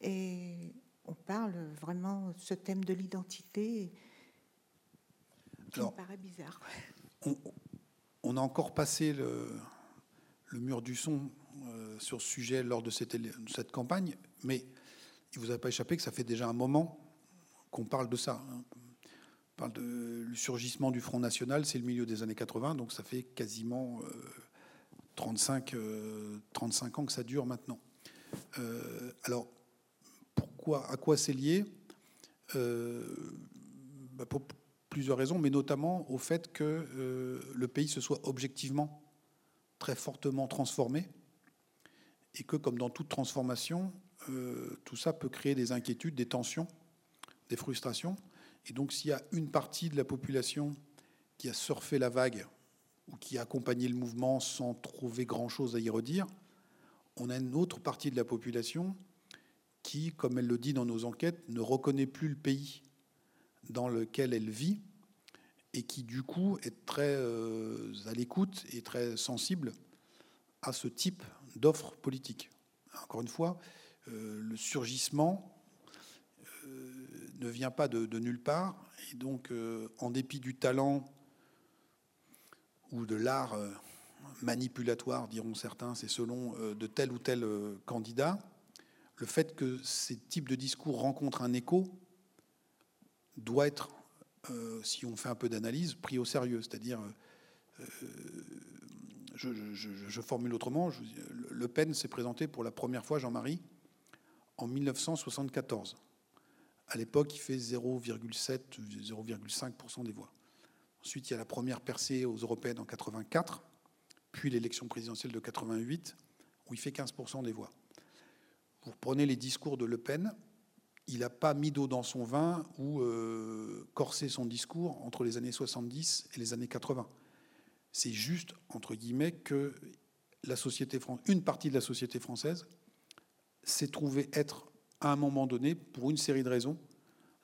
Et on parle vraiment de ce thème de l'identité qui Alors, me paraît bizarre. On, on a encore passé le, le mur du son sur ce sujet lors de cette, de cette campagne, mais il ne vous a pas échappé que ça fait déjà un moment qu'on parle de ça. On parle de le surgissement du Front National, c'est le milieu des années quatre-vingts, donc ça fait quasiment euh, trente-cinq, euh, trente-cinq ans que ça dure maintenant. Euh, alors, pourquoi, à quoi c'est lié ? euh, bah pour plusieurs raisons, mais notamment au fait que euh, le pays se soit objectivement très fortement transformé, et que, comme dans toute transformation, euh, tout ça peut créer des inquiétudes, des tensions, des frustrations. Et donc, s'il y a une partie de la population qui a surfé la vague ou qui a accompagné le mouvement sans trouver grand-chose à y redire, on a une autre partie de la population qui, comme elle le dit dans nos enquêtes, ne reconnaît plus le pays dans lequel elle vit et qui, du coup, est très euh, à l'écoute et très sensible à ce type d'offres politiques. Encore une fois, euh, le surgissement euh, ne vient pas de, de nulle part, et donc, euh, en dépit du talent ou de l'art euh, manipulatoire, diront certains, c'est selon euh, de tel ou tel euh, candidat, le fait que ces types de discours rencontrent un écho doit être, euh, si on fait un peu d'analyse, pris au sérieux, c'est-à-dire... Euh, Je, je, je formule autrement, je, Le Pen s'est présenté pour la première fois, Jean-Marie, en mille neuf cent soixante-quatorze. À l'époque, il fait zéro virgule sept, zéro virgule cinq pour cent des voix. Ensuite, il y a la première percée aux européennes en quatre-vingt-quatre, puis l'élection présidentielle de quatre-vingt-huit, où il fait quinze pour cent des voix. Vous reprenez les discours de Le Pen, il n'a pas mis d'eau dans son vin ou euh, corsé son discours entre les années soixante-dix et les années quatre-vingts. C'est juste, entre guillemets, que la société française, une partie de la société française s'est trouvée être, à un moment donné, pour une série de raisons,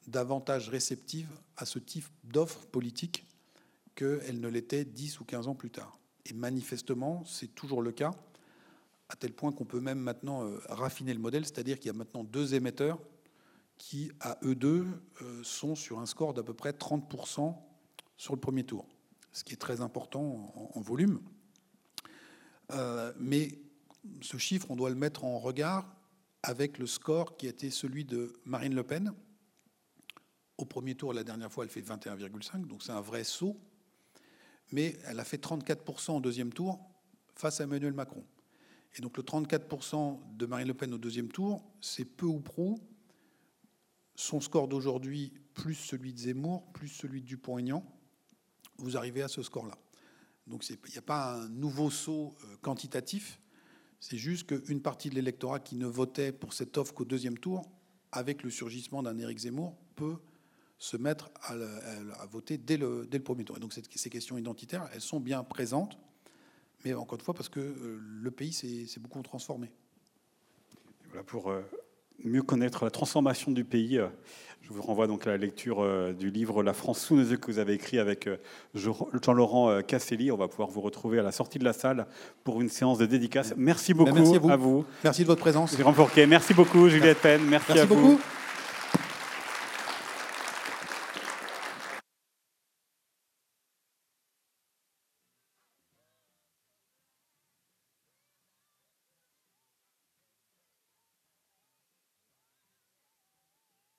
davantage réceptive à ce type d'offres politiques qu'elle ne l'était dix ou quinze ans plus tard. Et manifestement, c'est toujours le cas, à tel point qu'on peut même maintenant euh, raffiner le modèle, c'est-à-dire qu'il y a maintenant deux émetteurs qui, à eux deux, euh, sont sur un score d'à peu près trente pour cent sur le premier tour, ce qui est très important en volume. Euh, mais ce chiffre, on doit le mettre en regard avec le score qui a été celui de Marine Le Pen. Au premier tour, la dernière fois, elle fait vingt et un virgule cinq, donc c'est un vrai saut. Mais elle a fait trente-quatre pour cent au deuxième tour face à Emmanuel Macron. Et donc le trente-quatre pour cent de Marine Le Pen au deuxième tour, c'est peu ou prou son score d'aujourd'hui, plus celui de Zemmour, plus celui de Dupont-Aignan. Vous arrivez à ce score-là. Donc, il n'y a pas un nouveau saut euh, quantitatif, C'est juste qu'une partie de l'électorat qui ne votait pour cette offre qu'au deuxième tour, avec le surgissement d'un Éric Zemmour, peut se mettre à, à, à voter dès le, dès le premier tour. Et donc cette, ces questions identitaires, elles sont bien présentes, mais encore une fois, parce que euh, le pays s'est beaucoup transformé. Et voilà, pour euh, mieux connaître la transformation du pays, euh, je vous renvoie donc à la lecture euh, du livre « La France sous nos yeux » que vous avez écrit avec euh, Jean-Laurent euh, Casselli. On va pouvoir vous retrouver à la sortie de la salle pour une séance de dédicace. Merci beaucoup. Ben, merci à, vous. à vous. Merci de votre présence. Jérôme Fourquet. Merci beaucoup, Juliette Penn. Merci, merci à beaucoup. vous.